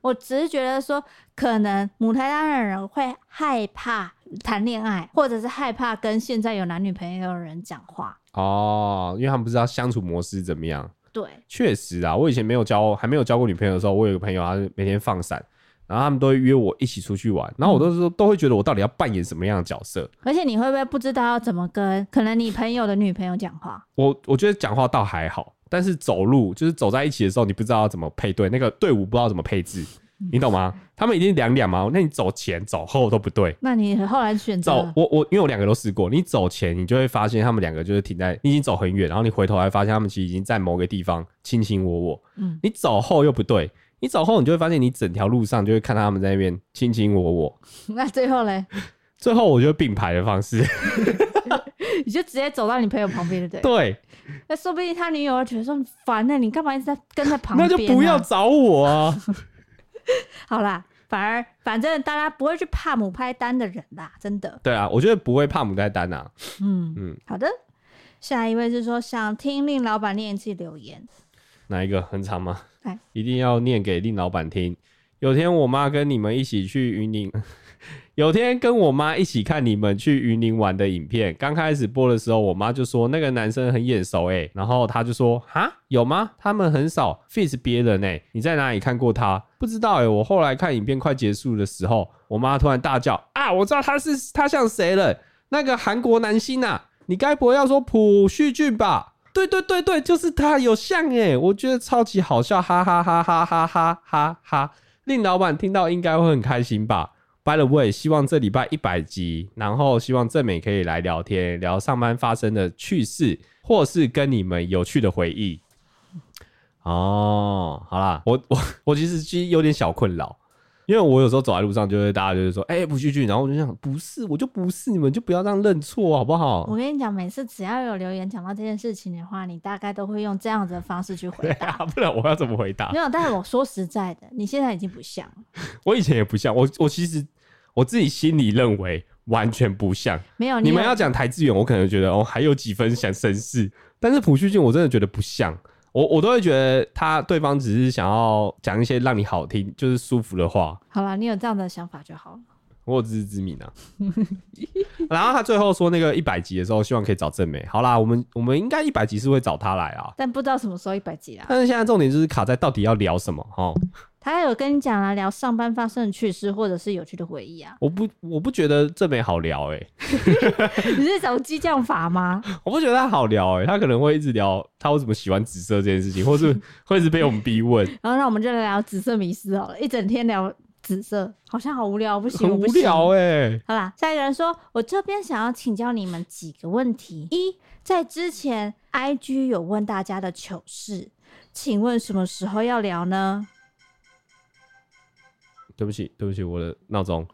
我只是觉得说，可能母胎单的人会害怕谈恋爱，或者是害怕跟现在有男女朋友的人讲话哦，因为他们不知道相处模式怎么样。对，确实啊，我以前没有交，还没有交过女朋友的时候，我有一个朋友，他每天放闪，然后他们都会约我一起出去玩，然后我都会觉得我到底要扮演什么样的角色。而且你会不会不知道要怎么跟可能你朋友的女朋友讲话？我觉得讲话倒还好，但是走路就是走在一起的时候，你不知道要怎么配对，那个队伍不知道怎么配置，你懂吗？他们已经两两嘛，那你走前走后都不对。那你后来选择走我因为我两个都试过，你走前你就会发现他们两个就是停在，你已经走很远，然后你回头还发现他们其实已经在某个地方卿卿我我。嗯，你走后又不对。你走后，你就会发现，你整条路上就会看到他们在那边卿卿我我。那最后嘞？最后我就并排的方式，你就直接走到你朋友旁边，对不对？对。那说不定他女友会觉得说烦呢、欸，你干嘛一直在跟在旁边、啊？那就不要找我啊！好啦，反正大家不会去怕母胎单的人啦，真的。对啊，我觉得不会怕母胎单啊。嗯嗯，好的。下一位是说想听令老板念一次留言。哪一个很长吗？一定要念给令老板听。有天我妈跟你们一起去云林有天跟我妈一起看你们去云林玩的影片，刚开始播的时候我妈就说那个男生很眼熟欸，然后她就说哈有吗？他们很少 fit 别人欸，你在哪里看过他？不知道欸。我后来看影片快结束的时候，我妈突然大叫啊，我知道他像谁了，那个韩国男星啊，你该不会要说朴叙俊吧？对对对对，就是他，有像欸，我觉得超级好笑，哈哈哈哈哈哈哈哈！令老板听到应该会很开心吧。By the way， 希望这礼拜100集，然后希望正美可以来聊天，聊上班发生的趣事，或是跟你们有趣的回忆。哦，好啦，我其实有点小困扰，因为我有时候走在路上，就会大家就会说，欸，朴叙俊，然后我就想，不是，我就不是，你们就不要这样认错，好不好？我跟你讲，每次只要有留言讲到这件事情的话，你大概都会用这样子的方式去回答，不然我要怎么回答？没有，但是我说实在的，你现在已经不像了。我以前也不像，我其实我自己心里认为完全不像。没有，你们要讲台志远，我可能觉得哦还有几分想绅士，但是朴叙俊我真的觉得不像。我都会觉得对方只是想要讲一些让你好听，就是舒服的话。好啦，你有这样的想法就好了。我有自知之明啊。然后他最后说那个100集的时候，希望可以找正美。好啦，我们应该100集是会找他来啊，但不知道什么时候100集啦。但是现在重点就是卡在到底要聊什么齁。他有跟你讲啊，聊上班发生的趣事或者是有趣的回忆啊。我不觉得正美好聊欸。你是找激将法吗？我不觉得他好聊欸，他可能会一直聊他为什么喜欢紫色这件事情，或是会一直被我们逼问。然后那我们就聊紫色迷思好了，一整天聊紫色好像好无聊，不行，很无聊欸。好啦，下一个人说，我这边想要请教你们几个问题。一，在之前 IG 有问大家的糗事，请问什么时候要聊呢？对不起，我的闹钟。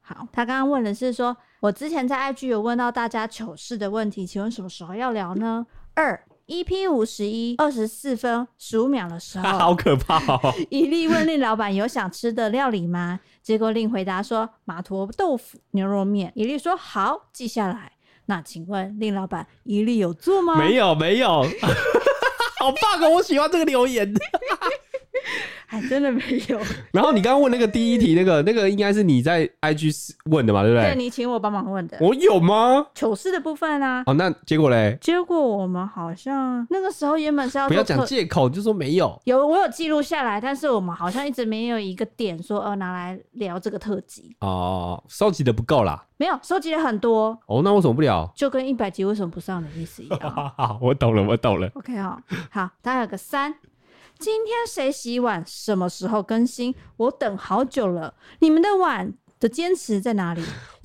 好，他刚刚问的是说，我之前在 IG 有问到大家糗事的问题，请问什么时候要聊呢？二， EP51 24分15秒的时候，好可怕哦！一例问令老板有想吃的料理吗？结果令回答说麻婆豆腐、牛肉面。一例说好，记下来。那请问令老板，一例有做吗？没有，好棒哦！我喜欢这个留言。还真的没有。然后你刚刚问那个第一题，那个应该是你在 IG 问的嘛，对不对？对，你请我帮忙问的。我有吗？糗事的部分啊。哦，那结果嘞？结果我们好像那个时候原本是要不要讲借口，就说没有。有，我有记录下来，但是我们好像一直没有一个点说拿来聊这个特辑。哦，收集的不够啦。没有，收集了很多。哦，那为什么不聊？就跟100集为什么不上的意思一样。好，我懂了。OK 哦，好，大概有个3。今天谁洗碗？什么时候更新？我等好久了。你们的碗的坚持在哪里？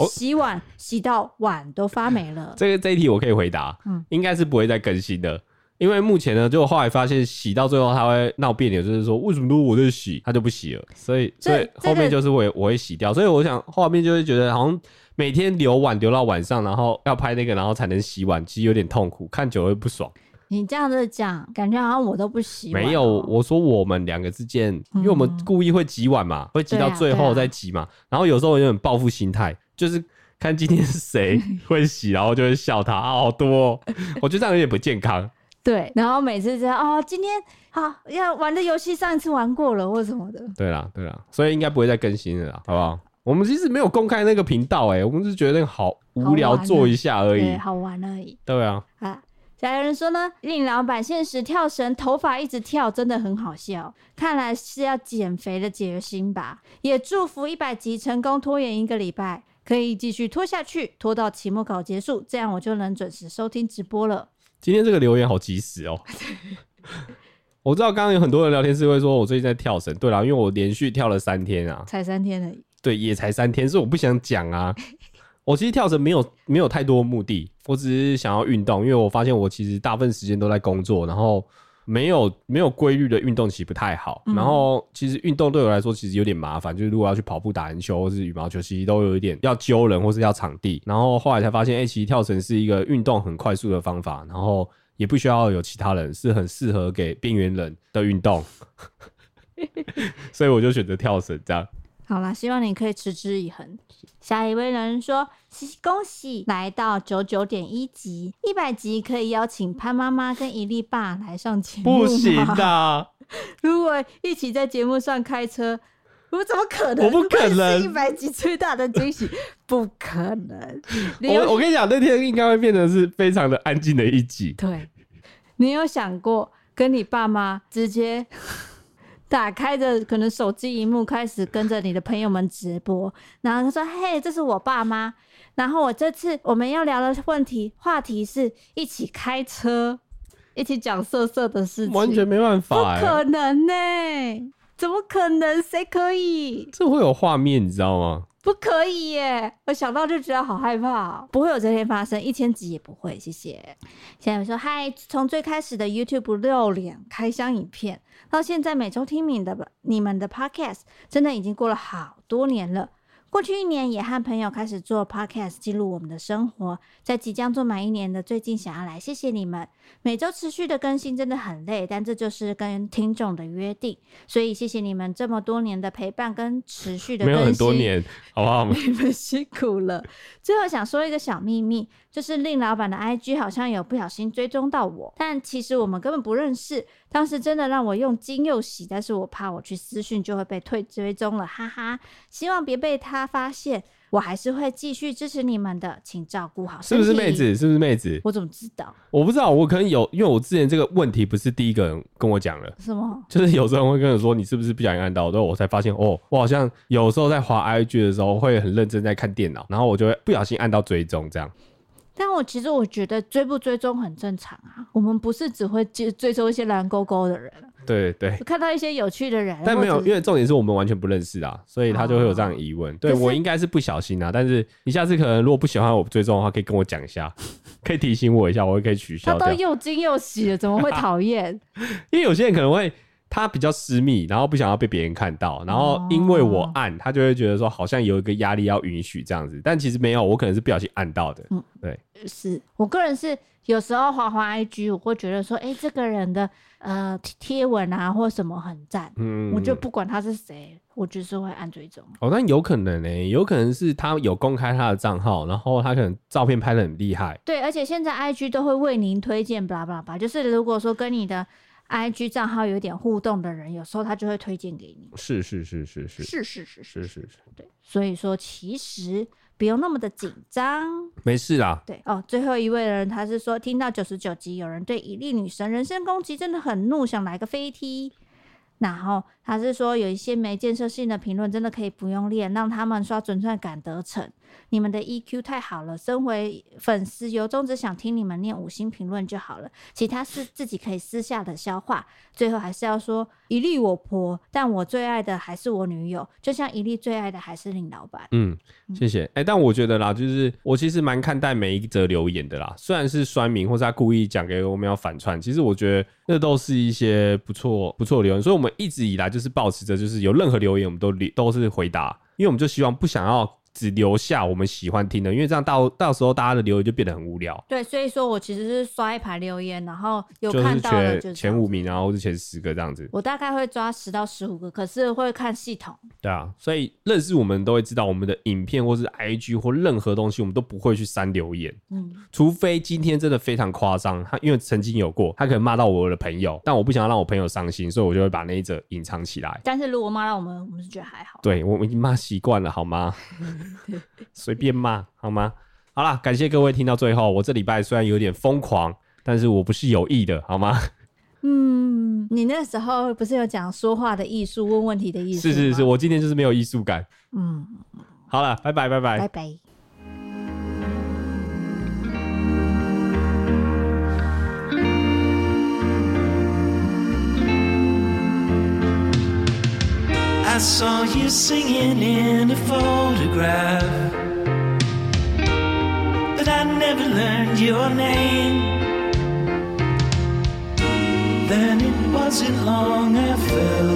洗碗洗到碗都发霉了。这一题我可以回答，应该是不会再更新的，因为目前呢，就后来发现洗到最后他会闹别扭，就是说为什么都我在洗，他就不洗了，所以后面就是我会洗掉，所以我想后面就会觉得好像每天留碗留到晚上，然后要拍那个，然后才能洗碗，其实有点痛苦，看久了会不爽。你这样子讲，感觉好像我都不洗碗。没有，我说我们两个之间，因为我们故意会挤碗嘛，会挤到最后再挤嘛。然后有时候有点报复心态，就是看今天是谁会洗，然后就会笑他啊，好多哦。我觉得这样有点不健康。对，然后每次这样哦，今天好要玩的游戏上一次玩过了或什么的。对啦，所以应该不会再更新了啦，好不好？我们其实没有公开那个频道欸，我们是觉得那个好无聊做一下而已，对，好玩而已。对啊。还有人说呢，令老板限时跳绳，头发一直跳，真的很好笑，看来是要减肥的决心吧。也祝福100集成功拖延1个礼拜，可以继续拖下去，拖到期末考结束，这样我就能准时收听直播了。今天这个留言好及时哦。我知道刚刚有很多人聊天是会说我最近在跳绳，对啦，因为我连续跳了3天啊，才3天而已。对，也才3天，所以我不想讲啊。我其实跳绳没有太多目的，我只是想要运动，因为我发现我其实大部分时间都在工作，然后没有规律的运动其实不太好，然后其实运动对我来说其实有点麻烦，就是如果要去跑步、打篮球或是羽毛球，其实都有一点要揪人或是要场地，然后后来才发现其实跳绳是一个运动很快速的方法，然后也不需要有其他人，是很适合给边缘人的运动。所以我就选择跳绳这样。好啦，希望你可以持之以恒。下一位人说，恭喜来到 99.1 集，100集可以邀请潘妈妈跟一粒爸来上节目吗？不行啊，如果一起在节目上开车，我怎么可能？我不可能！100集最大的惊喜，不可能。我跟你讲，那天应该会变成是非常的安静的一集。对，你有想过跟你爸妈直接打开着可能手机荧幕，开始跟着你的朋友们直播，然后他说：“嘿，这是我爸妈。”然后这次我们要聊的话题是一起开车，一起讲色色的事情，完全没办法、欸，不可能呢、欸，怎么可能？谁可以？这会有画面，你知道吗？不可以耶！我想到就觉得好害怕、喔，不会有这天发生，1000集也不会。谢谢。现在我说嗨，从最开始的 YouTube 6开箱影片，到现在每周听你们的 Podcast， 真的已经过了好多年了。过去1年也和朋友开始做 Podcast， 记录我们的生活。在即将做满1年的最近，想要来谢谢你们。每周持续的更新真的很累，但这就是跟听众的约定，所以谢谢你们这么多年的陪伴跟持续的更新。没有很多年，好不好？你们辛苦了。最后想说一个小秘密，就是令老板的 IG 好像有不小心追踪到我，但其实我们根本不认识。当时真的让我又惊又喜，但是我怕我去私讯就会被追踪了，哈哈。希望别被他发现，我还是会继续支持你们的，请照顾好身体。是不是妹子？是不是妹子？我怎么知道？我不知道，我可能有，因为我之前这个问题不是第一个人跟我讲了。什么？就是有时候会跟人说你是不是不小心按到，然后我才发现哦，我好像有时候在滑 IG 的时候会很认真在看电脑，然后我就会不小心按到追踪这样。但其实我觉得追不追踪很正常啊，我们不是只会追踪一些蓝勾勾的人，对对，看到一些有趣的人，但没有，因为重点是我们完全不认识啊，所以他就会有这样的疑问。对，我应该是不小心啊，但是你下次可能如果不喜欢我追踪的话，可以跟我讲一下，可以提醒我一下，我会可以取消。他都又惊又喜了，怎么会讨厌？因为有些人可能会。他比较私密，然后不想要被别人看到，然后因为我按，他就会觉得说好像有一个压力要允许这样子，但其实没有，我可能是不小心按到的。嗯，对，是我个人是有时候滑 IG， 我会觉得说，哎、欸，这个人的贴文啊或什么很赞，嗯，我就不管他是谁，我就是会按追踪。哦，但有可能欸，有可能是他有公开他的账号，然后他可能照片拍得很厉害。对，而且现在 IG 都会为您推荐，巴拉巴拉，就是如果说跟你的。IG 账号有点互动的人，有时候他就会推荐给你。是是是是是是是是是是，对。所以说，其实不用那么的紧张，没事啦。对哦，最后一位的人他是说，听到99集有人对一粒女神人身攻击，真的很怒，想来个飞踢。然后他是说有一些没建设性的评论真的可以不用练，让他们刷存在感得逞，你们的 EQ 太好了，身为粉丝由衷只想听你们念5星评论就好了，其他是自己可以私下的消化。最后还是要说一粒我婆，但我最爱的还是我女友，就像一粒最爱的还是林老板。嗯，谢谢。哎、欸，但我觉得啦，就是我其实蛮看待每一则留言的啦，虽然是酸民或是他故意讲给我们要反串，其实我觉得那都是一些不错的留言，所以我们一直以来就是保持着，就是有任何留言我们都是回答，因为我们就希望不想要只留下我们喜欢听的，因为这样到时候大家的留言就变得很无聊。对，所以说我其实是刷一排留言，然后有看到的就是前5名，然后或是前10个这样子。我大概会抓10到15个，可是会看系统。对啊，所以认识我们都会知道，我们的影片或是 IG 或任何东西，我们都不会去删留言。嗯，除非今天真的非常夸张，他因为曾经有过，他可能骂到我的朋友，但我不想让我朋友伤心，所以我就会把那一则隐藏起来。但是如果骂到我们是觉得还好。对，我们已经骂习惯了，好吗？随便骂好吗？好啦，感谢各位听到最后。我这礼拜虽然有点疯狂，但是我不是有意的，好吗？嗯，你那时候不是有讲说话的艺术，问问题的艺术？是是是，我今天就是没有艺术感。嗯，好了，拜拜拜拜拜拜。I saw you singing in a photograph, but I never learned your name. Then it wasn't long I fell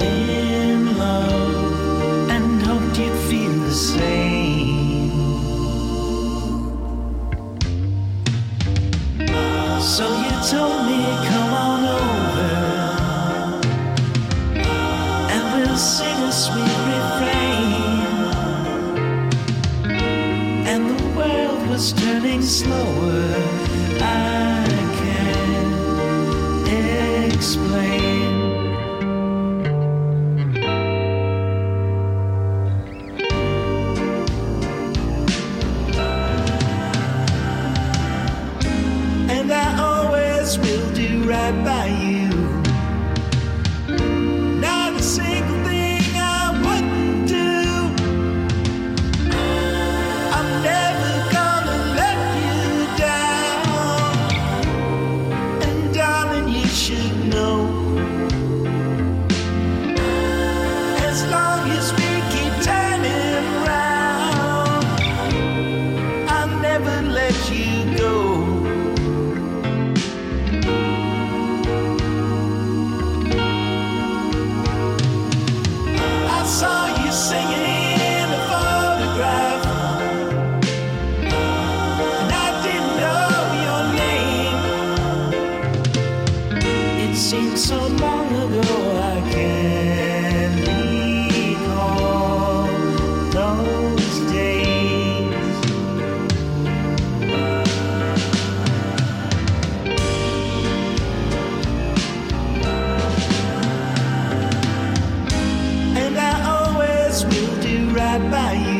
in love and hoped you'd feel the same. So you told me come on over and we'll sing a sweet refrain. And the world was turning slower, I explain. And I always will do right by you. Not a single thing I wouldn't do. I'm never gonna let you down. And darling, you should know, as long as we keep turning round, I'll never let you go. I saw you singing in a photograph, and I didn't know your name. It seemed so long ago, I can't those days. And I always will do right by you.